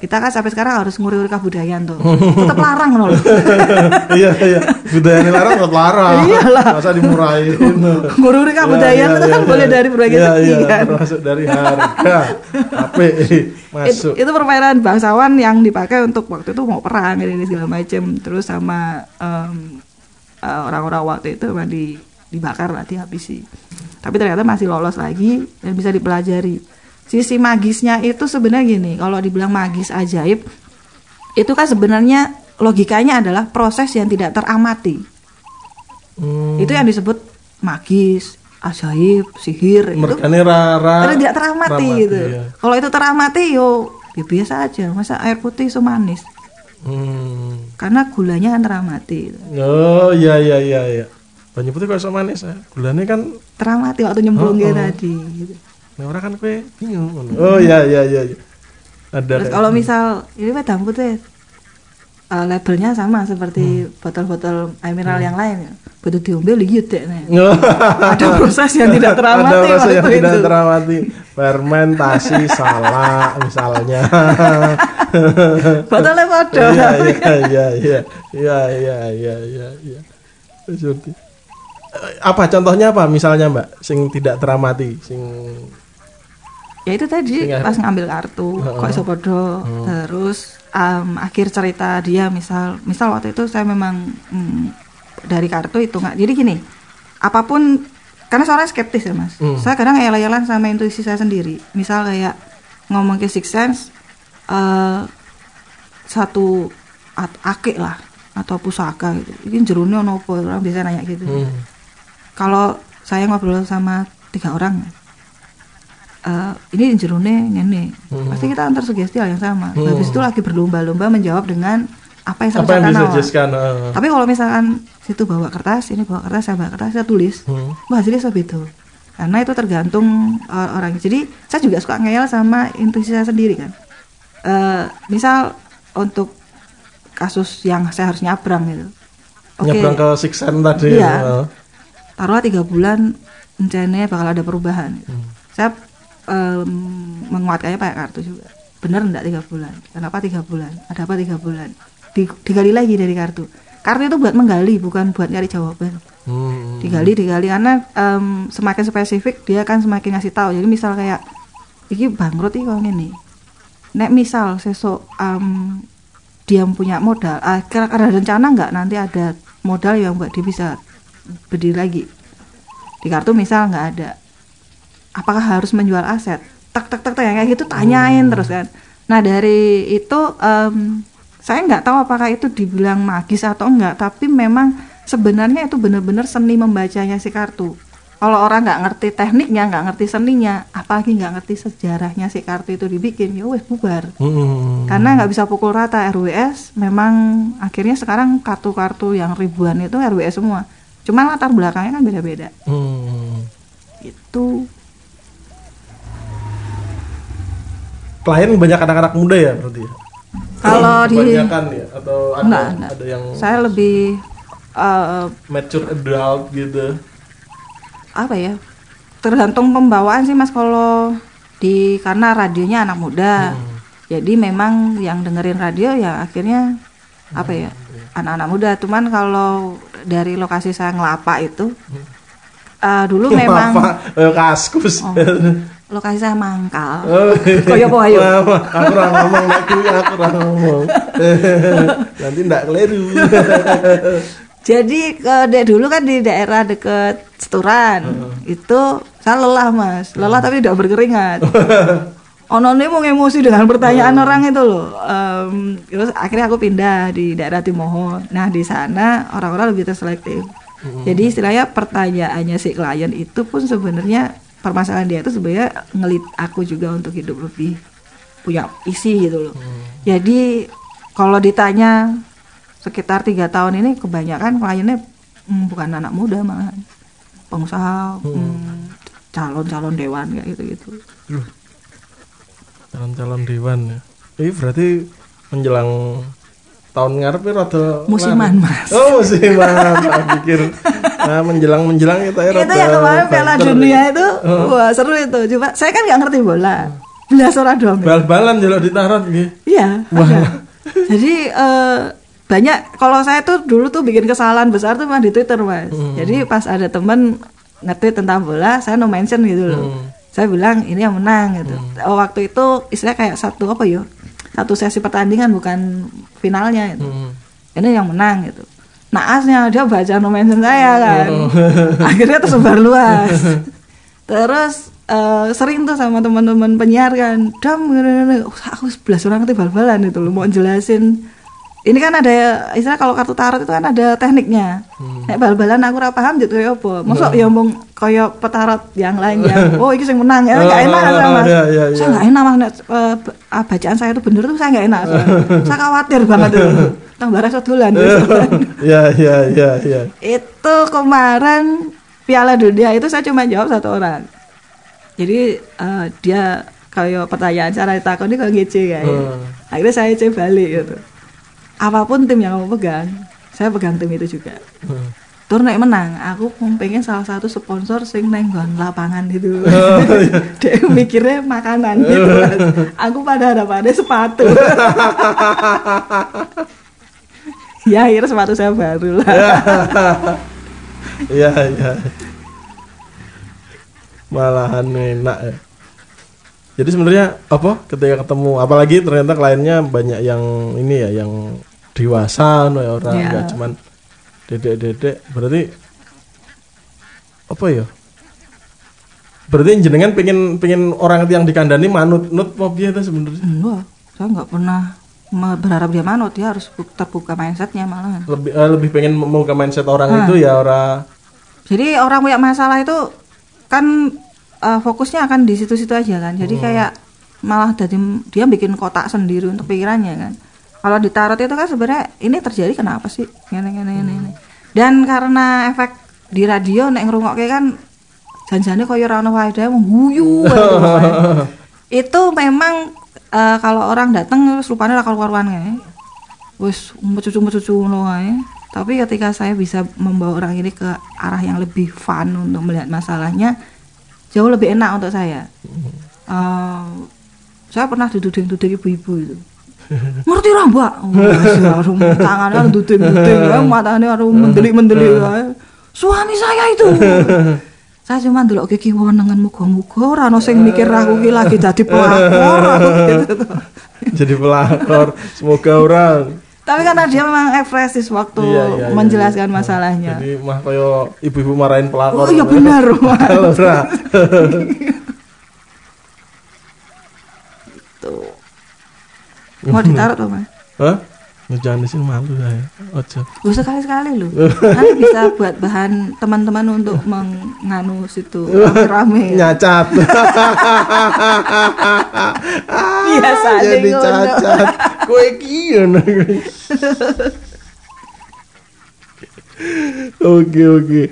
kita kan sampai sekarang harus nguri-nguri kebudayaan tuh. Tetap larang loh. Iya. Budaya larang tetap larang. Iyalah. Masa dimurahin. Nguri-nguri kebudayaan itu kan boleh dari berbagai segi kan. Masuk dari harga. Masuk. Itu permainan bangsawan yang dipakai untuk waktu itu mau perang ini segala macam. Terus sama orang-orang waktu itu memang dibakar lah, dihabisi. Tapi ternyata masih lolos lagi dan bisa dipelajari. Sisi magisnya itu sebenarnya gini, kalau dibilang magis ajaib, itu kan sebenarnya logikanya adalah proses yang tidak teramati. Itu yang disebut magis, ajaib, sihir. Merkane rara, tidak teramati gitu. Iya. Kalau itu teramati ya biasa aja, masa air putih so manis. Karena gulanya kan teramati. Oh iya. Banyu putih kok iso manis ya. Gulanya kan teramati waktu nyemplungnya tadi gitu. Nah, orang kan kowe bingung. Oh iya. Ada. Terus kalau misal ini badam putih, labelnya sama seperti botol-botol air mineral yang lain ya. Butuh diombe liut dek. Ada proses yang tidak teramati. Ada proses yang tidak teramati. Fermentasi salah misalnya. Botolnya bodoh. Iya. Apa contohnya apa misalnya Mbak? Sing tidak teramati, sing ya itu tadi pas ngambil kartu, kok iso bodoh. Terus akhir cerita dia misal waktu itu saya memang dari kartu itu nggak. Jadi gini, apapun karena seorang skeptis ya Mas. Saya kadang elay-elan sama intuisi saya sendiri. Misal kayak ngomong ke sixth sense. Satu akik lah atau pusaka gitu. Ini jerone ono apa? Orang biasa nanya gitu. Kalau saya ngobrol sama 3 orang, ini jerone ngene. Pasti kita antar sugesti hal yang sama. Habis itu lagi berlomba-lomba menjawab dengan apa yang saya sampaikan. Tapi kalau misalkan situ bawa kertas, ini bawa kertas, saya bawa kertas, saya tulis. Hasilnya sebegitu. Karena itu tergantung orang. Jadi saya juga suka ngeyel sama intuisi saya sendiri kan. Misal untuk kasus yang saya harus nyabrang gitu. Nyabrang ke six sense tadi. Iya. Taruhlah 3 bulan rencananya bakal ada perubahan gitu. Saya menguatkannya pakai kartu juga. Bener enggak 3 bulan? Kenapa 3 bulan? Ada apa 3 bulan? Digali lagi dari kartu. Kartu itu buat menggali, bukan buat nyari jawaban. Digali karena semakin spesifik dia akan semakin ngasih tahu. Jadi misal kayak iki bangkrut iki kok ngene. Nek misal sesuk dia punya modal, ada rencana nggak nanti ada modal yang buat dia bisa berdiri lagi. Di kartu misal nggak ada. Apakah harus menjual aset? Tak yang kayak gitu tanyain terus kan. Nah dari itu saya nggak tahu apakah itu dibilang magis atau enggak, tapi memang sebenarnya itu benar-benar seni membacanya si kartu. Kalau orang nggak ngerti tekniknya, nggak ngerti seninya, apalagi nggak ngerti sejarahnya si kartu itu dibikin, ya wes bubar. Karena nggak bisa pukul rata RWS. Memang akhirnya sekarang kartu-kartu yang ribuan itu RWS semua. Cuman latar belakangnya kan beda-beda. Itu. klien banyak anak-anak muda ya berarti ya? Kalau di kebanyakan ya? Atau ada yang... Saya lebih... mature adult gitu. Apa ya? Tergantung pembawaan sih Mas kalau di... Karena radionya anak muda. Jadi memang yang dengerin radio ya akhirnya... Apa ya? Anak-anak muda. Cuman kalau dari lokasi saya ngelapak itu... dulu memang... Kaskus. Oh, lokasi saya mangkal. Koyo-koyo. Aku orang ngomong lagi, aku orang ngomong. Nanti ndak keliru. Jadi dulu kan di daerah deket Seturan. Itu saya lelah Mas. Lelah tapi udah berkeringat. Ononnya mau emosi dengan pertanyaan orang itu loh. Terus akhirnya aku pindah di daerah Timoho. Nah di sana orang-orang lebih terselektif. Jadi istilahnya pertanyaannya si klien itu pun sebenarnya permasalahan dia itu sebenarnya ngelit aku juga untuk hidup lebih punya isi gitu loh. Jadi kalau ditanya sekitar 3 tahun ini kebanyakan kliennya bukan anak muda malah pengusaha, calon-calon dewan kayak gitu-gitu. Calon-calon dewan ya. Ini berarti menjelang tahun ngarep ya rada musiman lari. Mas. Oh musiman. Saya pikir nah, menjelang kita ya rada. Itu yang kemarin Piala Dunia itu wah seru itu. Coba saya kan nggak ngerti bola. Belas orang doang. Bal-balan jelok ditaruh gitu. Iya. Wah. Jadi banyak kalau saya tuh dulu tuh bikin kesalahan besar tuh mah di Twitter Mas. Jadi pas ada teman nge-tweet tentang bola, saya no mention gitu loh. Saya bilang ini yang menang gitu. Waktu itu istilah kayak satu sesi pertandingan bukan finalnya itu. Ini yang menang gitu. Naasnya dia baca no mention saya kan. Akhirnya tersebar luas. Terus sering tuh sama teman-teman penyiar kan. Dam aku 11 orang nanti bal-balan itu loh mau jelasin. Ini kan ada istilah kalau kartu tarot itu kan ada tekniknya. Nek bal-balan aku ora paham jek koyo apa. Mosok ya mung koyo petarot yang lain ya. Oh iki sing menang ya enggak enak kan Mas. Saya enggak enak Mas nek bacaan saya itu bener tuh saya enggak enak. Saya khawatir banget itu. Tambah rasa dolan. Ya. Itu kemarin Piala Dunia itu saya cuma jawab 1 orang. Jadi dia koyo pertanyaan cara ditakoni koyo ngece kayak. Akhirnya saya ngece balik gitu. Apapun tim yang kamu pegang, saya pegang tim itu juga. Tur nek menang, aku pengen salah satu sponsor sing nenggon lapangan gitu. Dia mikirnya makanan gitu. Aku pada harapannya sepatu. Ya akhirnya sepatu saya baru lah. Ya. Malahan enak ya. Jadi sebenarnya apa ketika ketemu, apalagi ternyata kliennya banyak yang ini ya, yang dewasa no ya orang nggak cuman dedek-dedek berarti apa ya berarti jenengan pengen orang yang dikandani manut apa piye ta sebenarnya? Enggak, saya nggak pernah berharap dia manut, dia harus terbuka mindsetnya malah lebih pengen membuka mindset orang itu ya orang jadi orang punya masalah itu kan fokusnya akan di situ-situ aja kan jadi kayak malah jadi dia bikin kotak sendiri untuk pikirannya kan. Kalau di tarot itu kan sebenarnya ini terjadi kenapa sih? Ini. Dan karena efek di radio nek ngrungokke kan janjane koyo ora ono faedah guyu. Itu memang kalau orang datang terus rupane ora karu-karuan kae. Wis mecucu-mecucu ngono kae. Tapi ketika saya bisa membawa orang ini ke arah yang lebih fun untuk melihat masalahnya jauh lebih enak untuk saya. Saya pernah diduding-duding ibu-ibu itu. Ngerti lah Mbak, tangannya harus duding-duding, matanya harus mendelik-mendelik. Suami saya itu, saya cuma ndelok iki wonengen muga-muga ora ono sing mikir aku iki lagi jadi pelakor. Jadi pelakor, semoga orang. Tapi karena dia memang ekspresif waktu menjelaskan masalahnya. Jadi mah koyo ibu-ibu marahin pelakor. Oh iya benar. Tuh. Mau ditaruh tuh Mas? Hah? Jangan di sini malu saya. Ojo. Lu sekali-sekali lu. Nanti bisa buat bahan teman-teman untuk menganu situ rame. Nyacat. Biasa jadi cacat. Kowe iki ngono. Oke.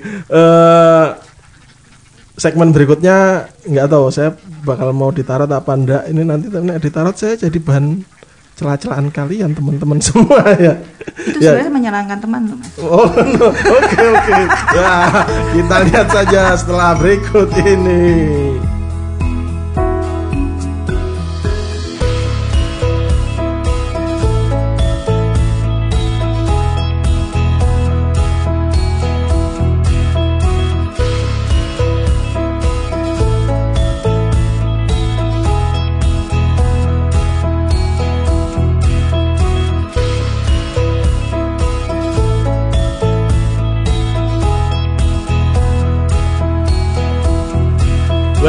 segmen berikutnya nggak tahu saya bakal mau ditarot apa enggak ini nanti, tapi ditarot saya jadi bahan celah-celahan kalian teman-teman semua ya. Itu sebenarnya ya. Menyenangkan teman loh Mas. Oh no, oke. Ya, kita lihat saja setelah berikut ini.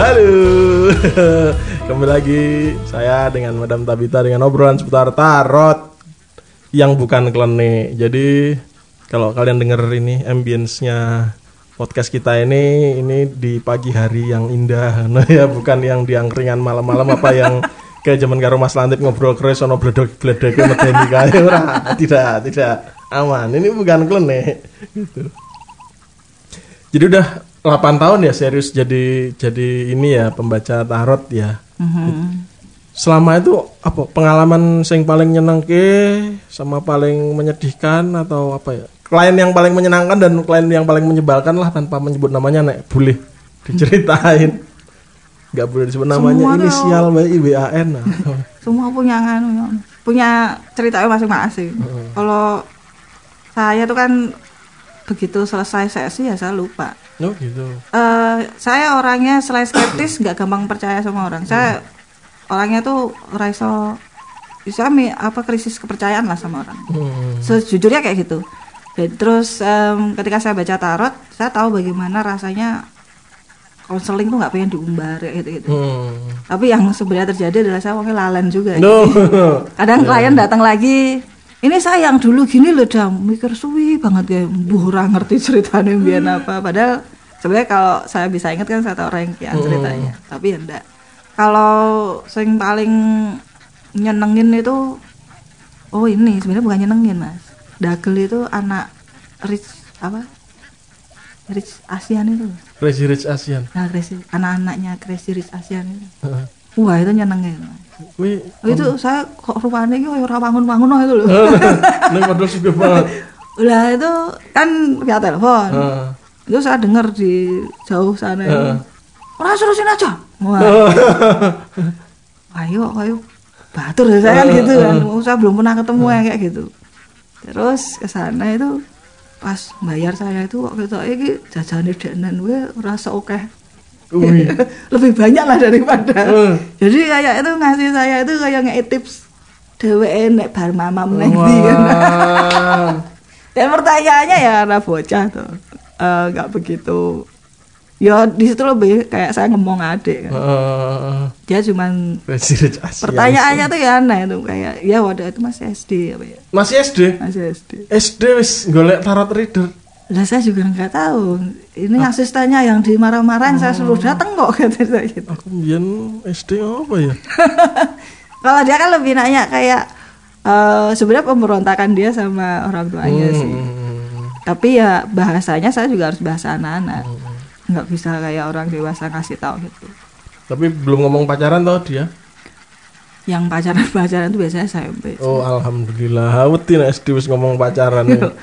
Halo, kembali lagi saya dengan Madam Tabita dengan obrolan seputar tarot yang bukan klene. Jadi kalau kalian dengar ini ambience-nya podcast kita ini di pagi hari yang indah, nah ya bukan yang di angkringan malam-malam apa yang kayak zaman karo Mas Lantip ngobrol keres ono bledek-bledek medeni kae ora. Tidak aman. Ini bukan klene gitu. Jadi udah 8 tahun ya serius jadi ini ya pembaca tarot ya. Mm-hmm. Selama itu apa pengalaman yang paling nyenengke sama paling menyedihkan atau apa ya? Klien yang paling menyenangkan dan klien yang paling menyebalkan lah tanpa menyebut namanya nek boleh diceritain. Enggak boleh disebut namanya semua inisial WIBAN. Semua punya ceritanya masing-masing. Mm-hmm. Kalau saya tuh kan begitu selesai sesi ya saya lupa. Oh gitu. Saya orangnya selain skeptis nggak gampang percaya sama orang. Saya orangnya tuh raiso bisa krisis kepercayaan lah sama orang. Sejujurnya kayak gitu. Dan terus ketika saya baca tarot, saya tahu bagaimana rasanya konseling tuh nggak pengen diumbar kayak gitu. Tapi yang sebenarnya terjadi adalah saya orangnya lalen juga. No. Kadang klien datang lagi. Ini saya yang dulu gini loh Dam, mikir suwi banget kayak ora ngerti ceritanya biar apa. Padahal sebenarnya kalau saya bisa ingat kan saya tahu rangkaian ceritanya. Tapi ya enggak. Kalau yang paling nyenengin itu ini sebenarnya bukan nyenengin Mas. Dagel itu anak Rich Asian itu. Crazy Rich Asian. Nah, anak-anaknya Crazy Rich Asian itu. Wah, itu nyenengin Mas. Itu saya kok rupanya ora bangun-bangun itu lho. Nek padahal sugih banget. Lah itu kan via telepon. Itu saya dengar di jauh sana itu. Ora surusin aja. Wah. Ayo. Batur saya kan gitu kan. Saya belum pernah ketemu kayak gitu. Terus ke sana itu pas bayar saya itu kok ketoke iki jajane deknen kowe ora sok akeh. Lebih banyak lah daripada jadi kayak itu ngasih saya itu kayak nge tips dheweke nek bar mamam nek ndi kan. Dan pertanyaannya ya ana bocah tuh nggak begitu ya di situ lebih kayak saya ngomong adik kan. Dia cuman pertanyaannya tuh ya aneh tuh kayak ya waduh itu masih SD apa ya masih SD wis golek tarot reader. Lah saya juga nggak tahu. Ini asistennya yang dimarah-marahin saya suruh datang kok kata saya gitu. Aku mbiyen SD apa ya? Kalau dia kan lebih nanya kayak sebenarnya pemberontakan dia sama orang tuanya sih. Tapi ya bahasanya saya juga harus bahasa anak-anak. Nggak bisa kayak orang dewasa ngasih tahu gitu. Tapi belum ngomong pacaran toh dia? Yang pacaran itu biasanya SMP. Oh alhamdulillah, wetin SD wis ngomong pacaran. Ya.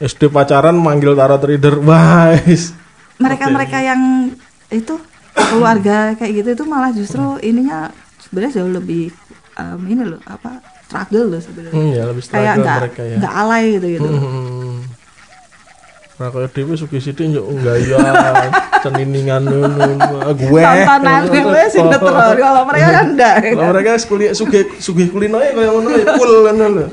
SD pacaran manggil tarot reader, wais. Mereka-mereka yang itu keluarga kayak gitu itu malah justru ininya sebenarnya jauh lebih struggle loh sebenarnya. Iya lebih struggle kayak mereka ya. Nggak alay gitu. Mereka dewe sugih sithik yo gaya ceniningan ngono gue. Tontonan dewe sing netral kalau mereka kan ndak. Kalau mereka sugih kulinoe kaya ngono ya cool ngono lho.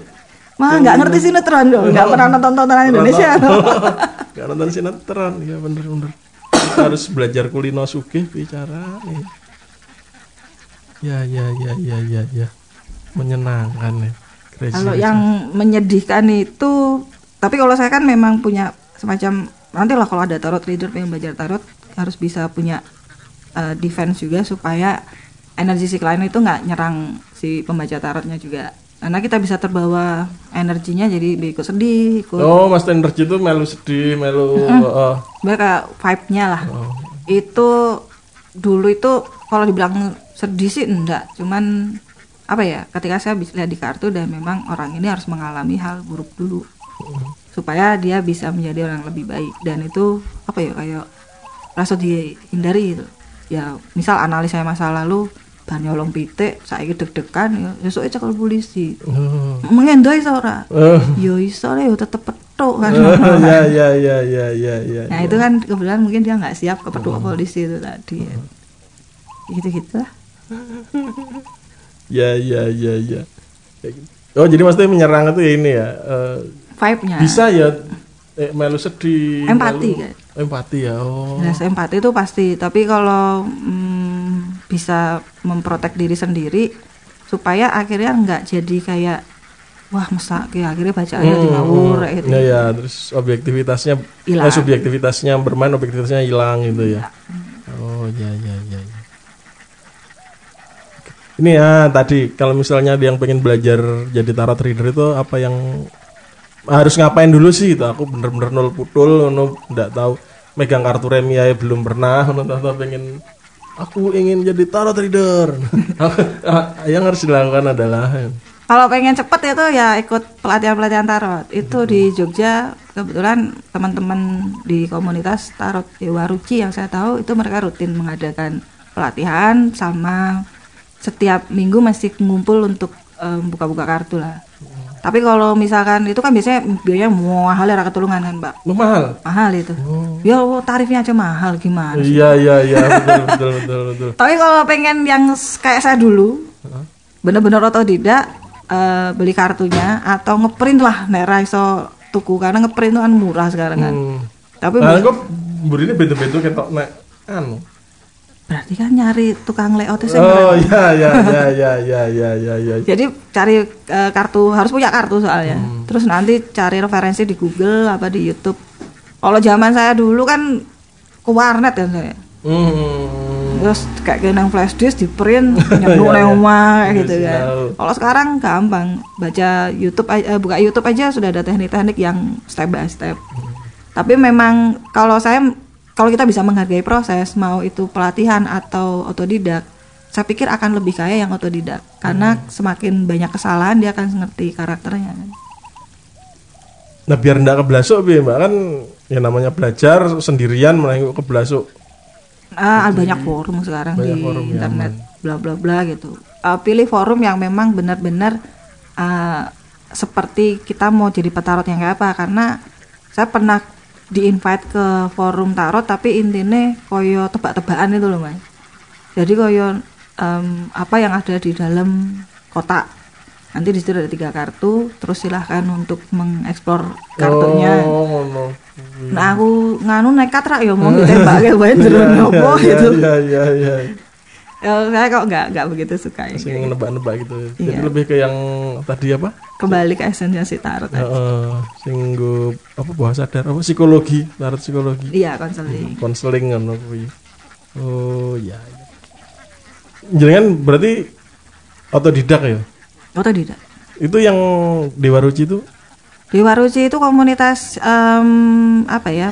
Mah nggak ngerti sinetron dong, nggak pernah nonton tontonan Indonesia. Nggak nonton sinetron, ya bener. Harus belajar kulino sugih bicara. Ya. Menyenangkan ya. Kalau yang menyedihkan itu, tapi kalau saya kan memang punya semacam nanti lah kalau ada tarot reader yang belajar tarot harus bisa punya defense juga supaya energi si klien itu nggak nyerang si pembaca tarotnya juga. Karena kita bisa terbawa energinya jadi ikut sedih. Mas energi itu melu sedih, melu. Bahkan vibe-nya lah. itu dulu itu kalau dibilang sedih sih enggak, cuman apa ya, ketika saya lihat di kartu dan memang orang ini harus mengalami hal buruk dulu supaya dia bisa menjadi orang yang lebih baik. Dan itu apa ya, kayak rasa dihindari gitu ya. Misal analis saya masa lalu banyolong pitik saiki deg-degan ya sesuk e cekel polisi. Mengendoi iso ora? Yo iso yo tetep petuk kan. Ya. Nah, itu kan kebetulan mungkin dia enggak siap kepeduk polisi itu tadi. Gitu-gitu lah. Ya. Oh, jadi maksudnya menyerang itu ya ini ya. Vibe-nya. Bisa ya melu sedih, empati kan? Empati ya. Oh. Nah, empati itu pasti, tapi kalau bisa memprotek diri sendiri supaya akhirnya enggak jadi kayak wah mesak ya, akhirnya bacaannya ngawur gitu. Ya ya, terus objektivitasnya hilang. Subjektivitasnya bermain, objektivitasnya hilang gitu ya. Oh, ya. Ini ya tadi kalau misalnya ada yang pengen belajar jadi tarot reader itu apa yang harus ngapain dulu sih? Itu aku bener-bener nol putul, nggak tahu megang kartu remi aja belum pernah, atau pengen aku ingin jadi tarot reader. Yang harus dilakukan adalah kalau pengen cepet itu ya ikut pelatihan-pelatihan tarot. Itu di Jogja kebetulan teman-teman di komunitas tarot Dewa Ruci yang saya tahu itu mereka rutin mengadakan pelatihan, sama setiap minggu masih ngumpul untuk buka-buka kartu lah. Tapi kalau misalkan itu kan biasanya biayanya mahal ya, rakyat tulungan kan Mbak. Mahal itu. Oh. Ya tarifnya aja mahal gimana? Iya betul. Tapi kalau pengen yang kayak saya dulu, bener-bener otodidak, beli kartunya atau ngeprint lah, nek ra iso tuku karena ngeprint itu kan murah sekarang kan. Tapi nah, kok burine beda-beda ketok nek anu. Berarti kan nyari tukang layout sih. Oh ya. Jadi cari kartu, harus punya kartu soalnya. Terus nanti cari referensi di Google apa di YouTube. Kalau zaman saya dulu kan ke warnet kan saya. Terus kayak genang flash disk di print nyemplung di rumah gitu kan. Kalau sekarang gampang, baca YouTube, buka YouTube aja sudah ada teknik-teknik yang step by step. Tapi memang kalau saya, kalau kita bisa menghargai proses, mau itu pelatihan atau otodidak, saya pikir akan lebih kaya yang otodidak. Karena semakin banyak kesalahan dia akan ngerti karakternya. Nah biar ndak keblasuk piye Mbak, kan ya namanya belajar sendirian malah keblasuk. Banyak forum sekarang, banyak di forum internet bla bla bla gitu. Pilih forum yang memang benar-benar seperti kita mau jadi petarot yang kayak apa. Karena saya pernah di-invite ke forum tarot tapi intinya koyo tebak-tebakan itu loh Mas. Jadi koyo apa yang ada di dalam kotak. Nanti di situ ada 3 kartu, terus silahkan untuk mengeksplor kartunya. Nah aku nganu nekat rak ya mau ditembak kayak banget jeruk nopo gitu. Saya kok nggak begitu suka ya. Sering nebak-nebak gitu. Jadi lebih ke yang tadi apa? Kembali ke esensinya si tarot aja. Singgup apa bahasa sadar apa psikologi, tarot psikologi. Iya, konseling. Konseling ngono kuwi. Oh, iya. Jenengan berarti otodidak ya? Otodidak. Itu yang Dewa Ruci itu? Dewa Ruci itu komunitas apa ya?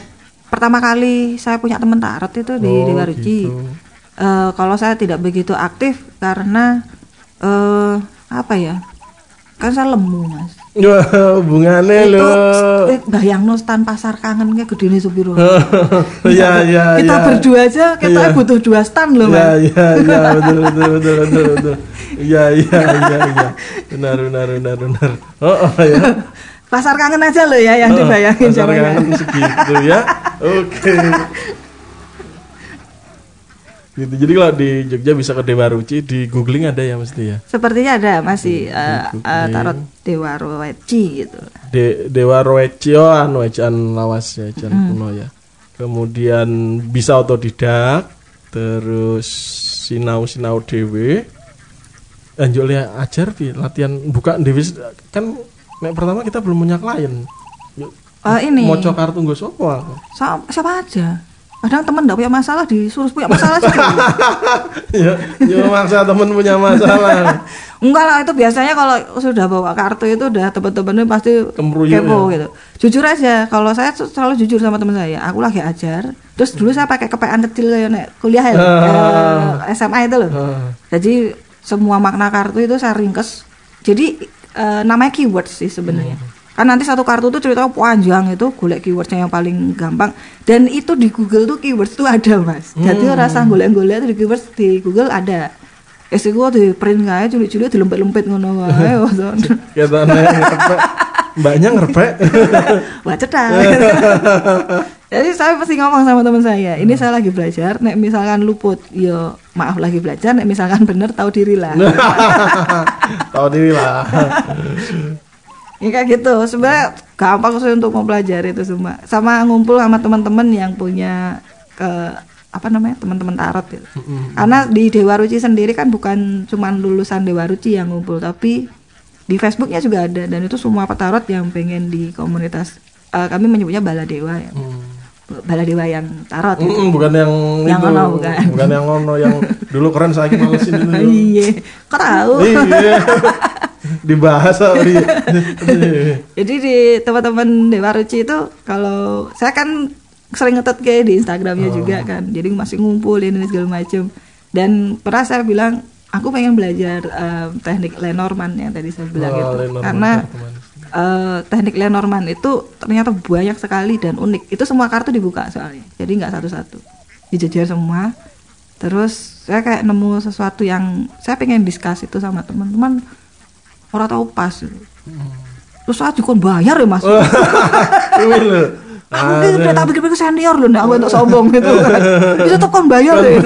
Pertama kali saya punya teman tarot itu di Dewa Ruci. Gitu. Kalau saya tidak begitu aktif karena apa ya, kan saya lemu Mas. Hubungannya loh. Bayangno stan pasar kangen kayak gedene supiro. Ya. Kita berdua aja kita butuh 2 stan loh Mas. Ya betul. Ya. Benar. Oh ya. Pasar kangen aja loh ya yang dibayangin. Pasar kangen segitu ya. Oke. Gitu. Jadi kalau di Jogja bisa ke Dewa Ruci, di googling ada ya mesti ya. Sepertinya ada masih tarot Dewa Ruci gitu. Dewa Ruci anu ejaan lawas ya, ejaan kuno ya. Kemudian bisa otodidak, terus sinau-sinau dhewe. Anjole ajar pi latihan buka dhewe kan nek pertama kita belum punya klien. Ini moco kartu nggo sopo aku? Siapa aja? Kadang temen enggak punya masalah disuruh punya masalah sih. Ya maksa temen punya masalah. Enggak lah, itu biasanya kalau sudah bawa kartu itu udah teman-temannya pasti kepo gitu. Jujur aja, kalau saya selalu jujur sama teman saya, aku lagi ajar, Terus dulu saya pakai kepean kecil kuliah ya, SMA itu loh. Jadi semua makna kartu itu saya ringkes. Jadi namanya keyword sih sebenarnya. Kan nanti satu kartu tuh ceritanya panjang, itu golek keywordnya yang paling gampang. Dan itu di Google tuh keywords tuh ada mas. Jadi rasa golek-golek di keywords di Google ada. Esi gue di print gak ya, culik-culik di lempet-lempet ngono wae. Ya mbaknya ngerpek. Mbak cetak. Jadi saya pasti ngomong sama teman saya, ini saya lagi belajar, nek misalkan luput, yo maaf lagi belajar, nek misalkan bener tahu diri lah. Tahu diri lah. Ya kayak gitu, sebenarnya gampang sih untuk mempelajari itu semua. Sama ngumpul sama teman-teman yang punya teman-teman tarot gitu. Karena di Dewa Ruci sendiri kan bukan cuma lulusan Dewa Ruci yang ngumpul, tapi di Facebooknya juga ada, dan itu semua petarot yang pengen di komunitas. Kami menyebutnya bala dewa ya. Bala dewa yang tarot gitu. Bukan yang itu, ono, bukan yang ono yang dulu keren saya malesin dulu. Iya, kok tahu. Dibahas tadi. Jadi di teman-teman Dewa Ruci itu, kalau saya kan sering ngetet kayak di Instagramnya juga kan, jadi masih ngumpulin dan segala macem. Dan pernah saya bilang aku pengen belajar teknik Lenormand yang tadi saya bilang itu, karena teknik Lenormand itu ternyata banyak sekali dan unik. Itu semua kartu dibuka soalnya, jadi nggak satu-satu, dijajar semua. Terus saya kayak nemu sesuatu yang saya pengen discuss itu sama teman-teman. Orang tahu pas. Terus aku juga bayar ya mas. Aku udah tak pikir-pikir senior loh, aku untuk sombong gitu. Itu tuh kon bayar ya.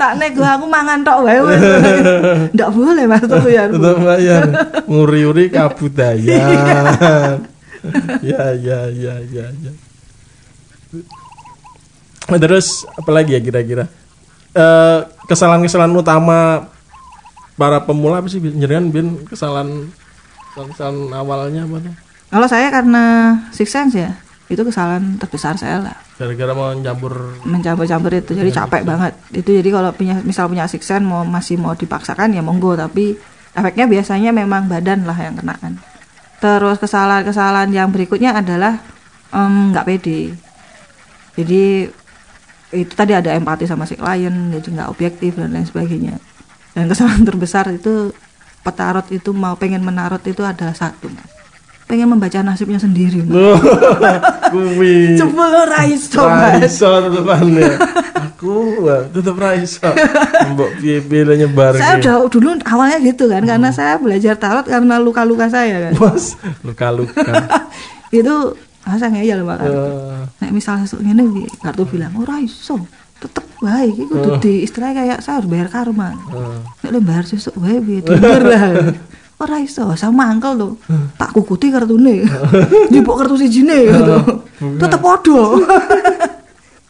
Tak nego aku mangan tok wae. Ndak boleh mas tuh ya. Untuk bayar. Nguri-uri kabudayan. Ya. Terus apalagi ya kira-kira? Kesalahan-kesalahan utama para pemula apa sih jenengan bin kesalahan awalnya apa tuh? Kalau saya karena six sense ya, itu kesalahan terbesar saya lah. Gara-gara mau mencampur itu, jadi capek banget. Itu jadi kalau punya six sense masih mau dipaksakan ya monggo, tapi efeknya biasanya memang badan lah yang kenaan. Terus kesalahan-kesalahan yang berikutnya adalah nggak pede. Jadi itu tadi ada empati sama si klien, jadi nggak objektif dan lain sebagainya. Dan kesalahan terbesar itu petarot itu mau pengen menarot itu adalah satu, pengen membaca nasibnya sendiri. Kuwi. Coba raiso mas. Aku tetap raiso. Mbok piye-piye nyebar. Saya udah dulu awalnya gitu kan, karena saya belajar tarot karena luka-luka saya kan. Mas, luka-luka. Itu asa ngeyel makan. Nek misal sesuk ngene piye kartu bilang ora iso. Tetep wae iki kudu diistirahat kayak saya harus bayar karma. Nek lembar sesuk wae piye diundur lah. Ora iso, sama angkel lho. Tak kukuti kartune. Njupuk kartu sijine gitu. Tetep podo.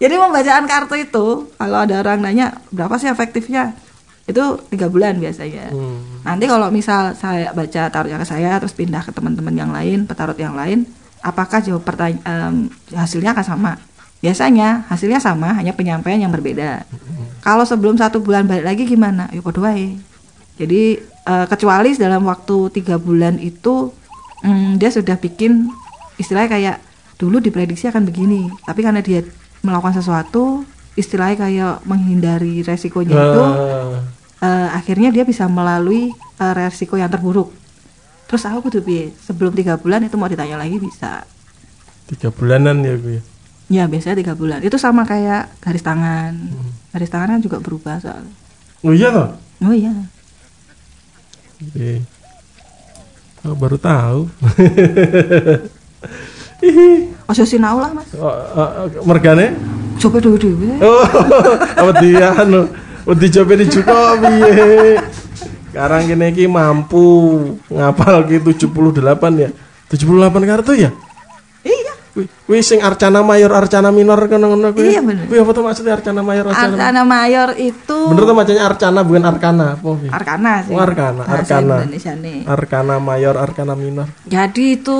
Jadi pembacaan kartu itu, kalau ada orang nanya, berapa sih efektifnya? Itu 3 bulan biasanya. Nanti kalau misal saya baca tarotnya ke saya terus pindah ke teman-teman yang lain, petarot yang lain, apakah jawab hasilnya akan sama? Biasanya hasilnya sama, hanya penyampaian yang berbeda. Kalau sebelum 1 bulan balik lagi gimana? Ya podo wae. Jadi kecuali dalam waktu 3 bulan itu dia sudah bikin istilahnya kayak dulu diprediksi akan begini, tapi karena dia melakukan sesuatu istilahnya kayak menghindari resikonya itu akhirnya dia bisa melalui resiko yang terburuk. Terus aku kudu piye? Sebelum 3 bulan itu mau ditanya lagi bisa. 3 bulanan ya Bu? Ya biasanya 3 bulan. Itu sama kayak garis tangan. Garis tangan kan juga berubah soalnya. Oh iya toh? Oh iya. Oke. Oh, baru tahu. Ojo sinau lah, Mas. Mergane? Coba dhewe-dhewe. Apa dia anu? Wedi coba dicukup piye? Karang kene iki mampu ngapal ki 78 ya. 78 kartu ya? Iya. Kuwi sing arcana mayor, arcana minor ngono-ngono kuwi. Iya bener. Kuwi apa to maksudnya arcana mayor, arcana mayor itu? Bener to macanya arcana bukan arkana, apa kuwi? Arkana sih. Oh, arkana. Arkana mayor, arkana minor. Jadi itu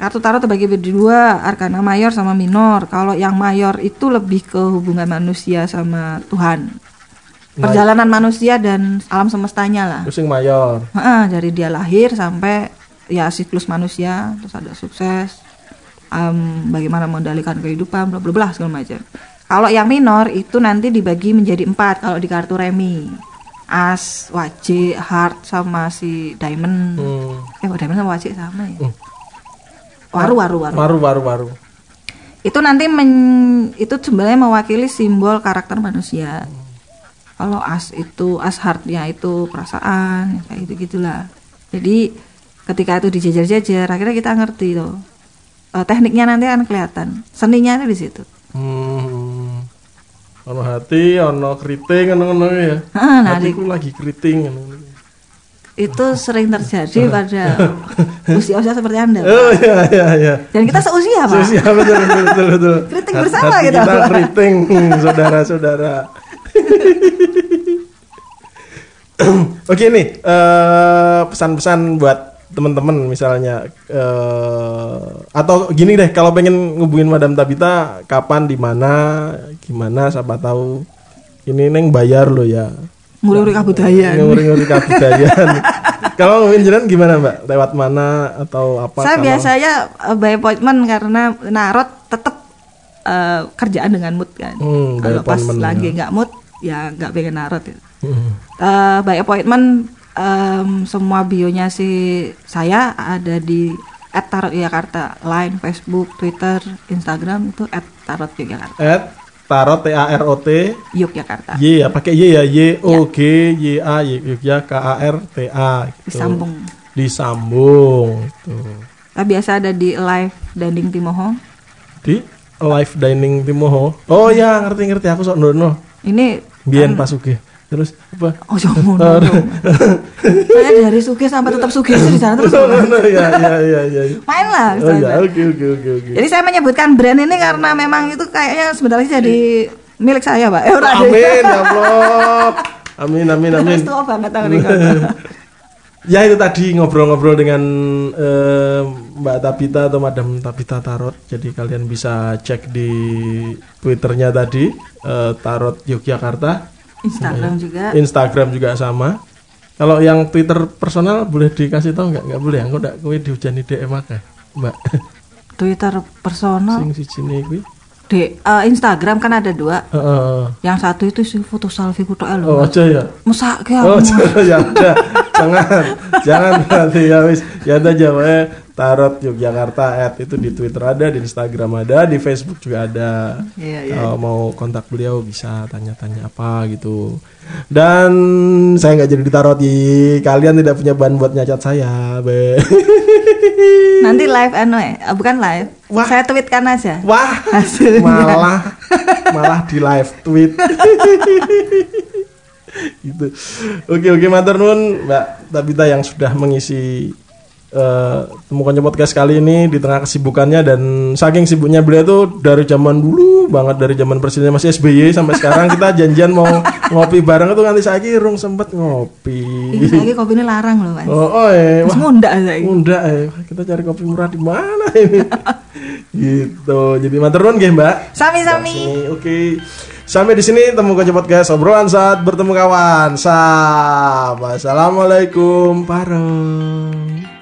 kartu tarot terbagi menjadi 2, arkana mayor sama minor. Kalau yang mayor itu lebih ke hubungan manusia sama Tuhan. Perjalanan manusia dan alam semestanya lah. Itu yang mayor. Heeh, dari dia lahir sampai ya siklus manusia, terus ada sukses. bagaimana mengendalikan kehidupan, bla bla bla segala macam. Kalau yang minor itu nanti dibagi menjadi 4 kalau di kartu remi. As, wajik, heart sama si diamond. Diamond sama wajik sama ya. Waru. Itu nanti itu sebenarnya mewakili simbol karakter manusia. Kalau as itu as heartnya itu perasaan, kayak gitu-gitulah. Jadi ketika itu dijajar-jajar, akhirnya kita ngerti loh. Tekniknya nanti akan kelihatan. Seninya itu di situ. Ono hati, ono keriting, ono ya. Hatiku lagi keriting. Itu sering terjadi pada usia-usia seperti Anda. Oh iya. Dan kita seusia, Pak. Seusia betul. Keriting hati bersama hati kita. Kita keriting, saudara-saudara. Oke nih, pesan-pesan buat teman-teman misalnya, atau gini deh, kalau pengen ngubungin Madam Tabita kapan, di mana, gimana, siapa tahu ini neng bayar lo ya. Nguri-nguri kabudayan. Kalau ngubungin jalan gimana Mbak? Lewat mana atau apa? Saya biasanya by appointment karena narot tetap kerjaan dengan mood kan. Kalau pas lagi nggak mood ya nggak pengen narot. Gitu. By appointment. Semua bionya sih saya ada di @tarotjakarta, Line, Facebook, Twitter, Instagram itu @tarotjakarta. @tarot Yogyakarta. Y ya, pakai Y ya, Y O G Y A Y YKARTA gitu. Disambung gitu. Nah, biasa ada di Live Dining Timoho. Oh ya, ngerti aku sok ndono. Ini biyen pas sugih. Terus apa? Oh jamu. Saya dari sugih sampai tetap sugih itu di sana terus. Ya. Main lah. Oke. Jadi saya menyebutkan brand ini karena memang itu kayaknya sebenarnya jadi milik saya, Pak. Amin, ya Allah. Amin. Itu banget tangan ini. Ya itu tadi ngobrol-ngobrol dengan Mbak Tabita atau Madam Tabita Tarot. Jadi kalian bisa cek di Twitternya tadi, Tarot Yogyakarta. Instagram juga sama. Kalau yang Twitter personal boleh dikasih tahu nggak? Nggak boleh. Aku nggak kowe dihujani DM aja, Mbak. Twitter personal. Sing siji ne kuwi. Instagram kan ada 2. Yang satu itu si foto selfie kutok lho. Oh aja ya. Mesak ki aku. Oh ya udah. Jangan nanti ya wis. Ya udah jawabnya Tarot Yogyakarta itu di Twitter ada, di Instagram ada, di Facebook juga ada. Mau kontak beliau bisa tanya-tanya apa gitu. Dan saya nggak jadi ditarot di kalian tidak punya bahan buat nyacat saya. Nanti live bukan live. Wah. Saya tweetkan aja. Wah, hasilnya. Malah di live tweet. Gitu. Oke, matur nuwun Mbak Tabita yang sudah mengisi Temukannya podcast kali ini di tengah kesibukannya, dan saking sibuknya beliau tuh dari zaman dulu banget, dari zaman presidennya masih SBY sampai sekarang. Kita janjian mau ngopi bareng tuh, nanti saya rung sempet ngopi. Lagi kopinya larang loh Mas. Terus mundak. Kita cari kopi murah di mana ini? Gitu. Jadi matur nuwun nggih Mbak. Sami. Oke. Sampai di sini Temukannya podcast, obrolan saat bertemu kawan. Assalamualaikum. Pareng.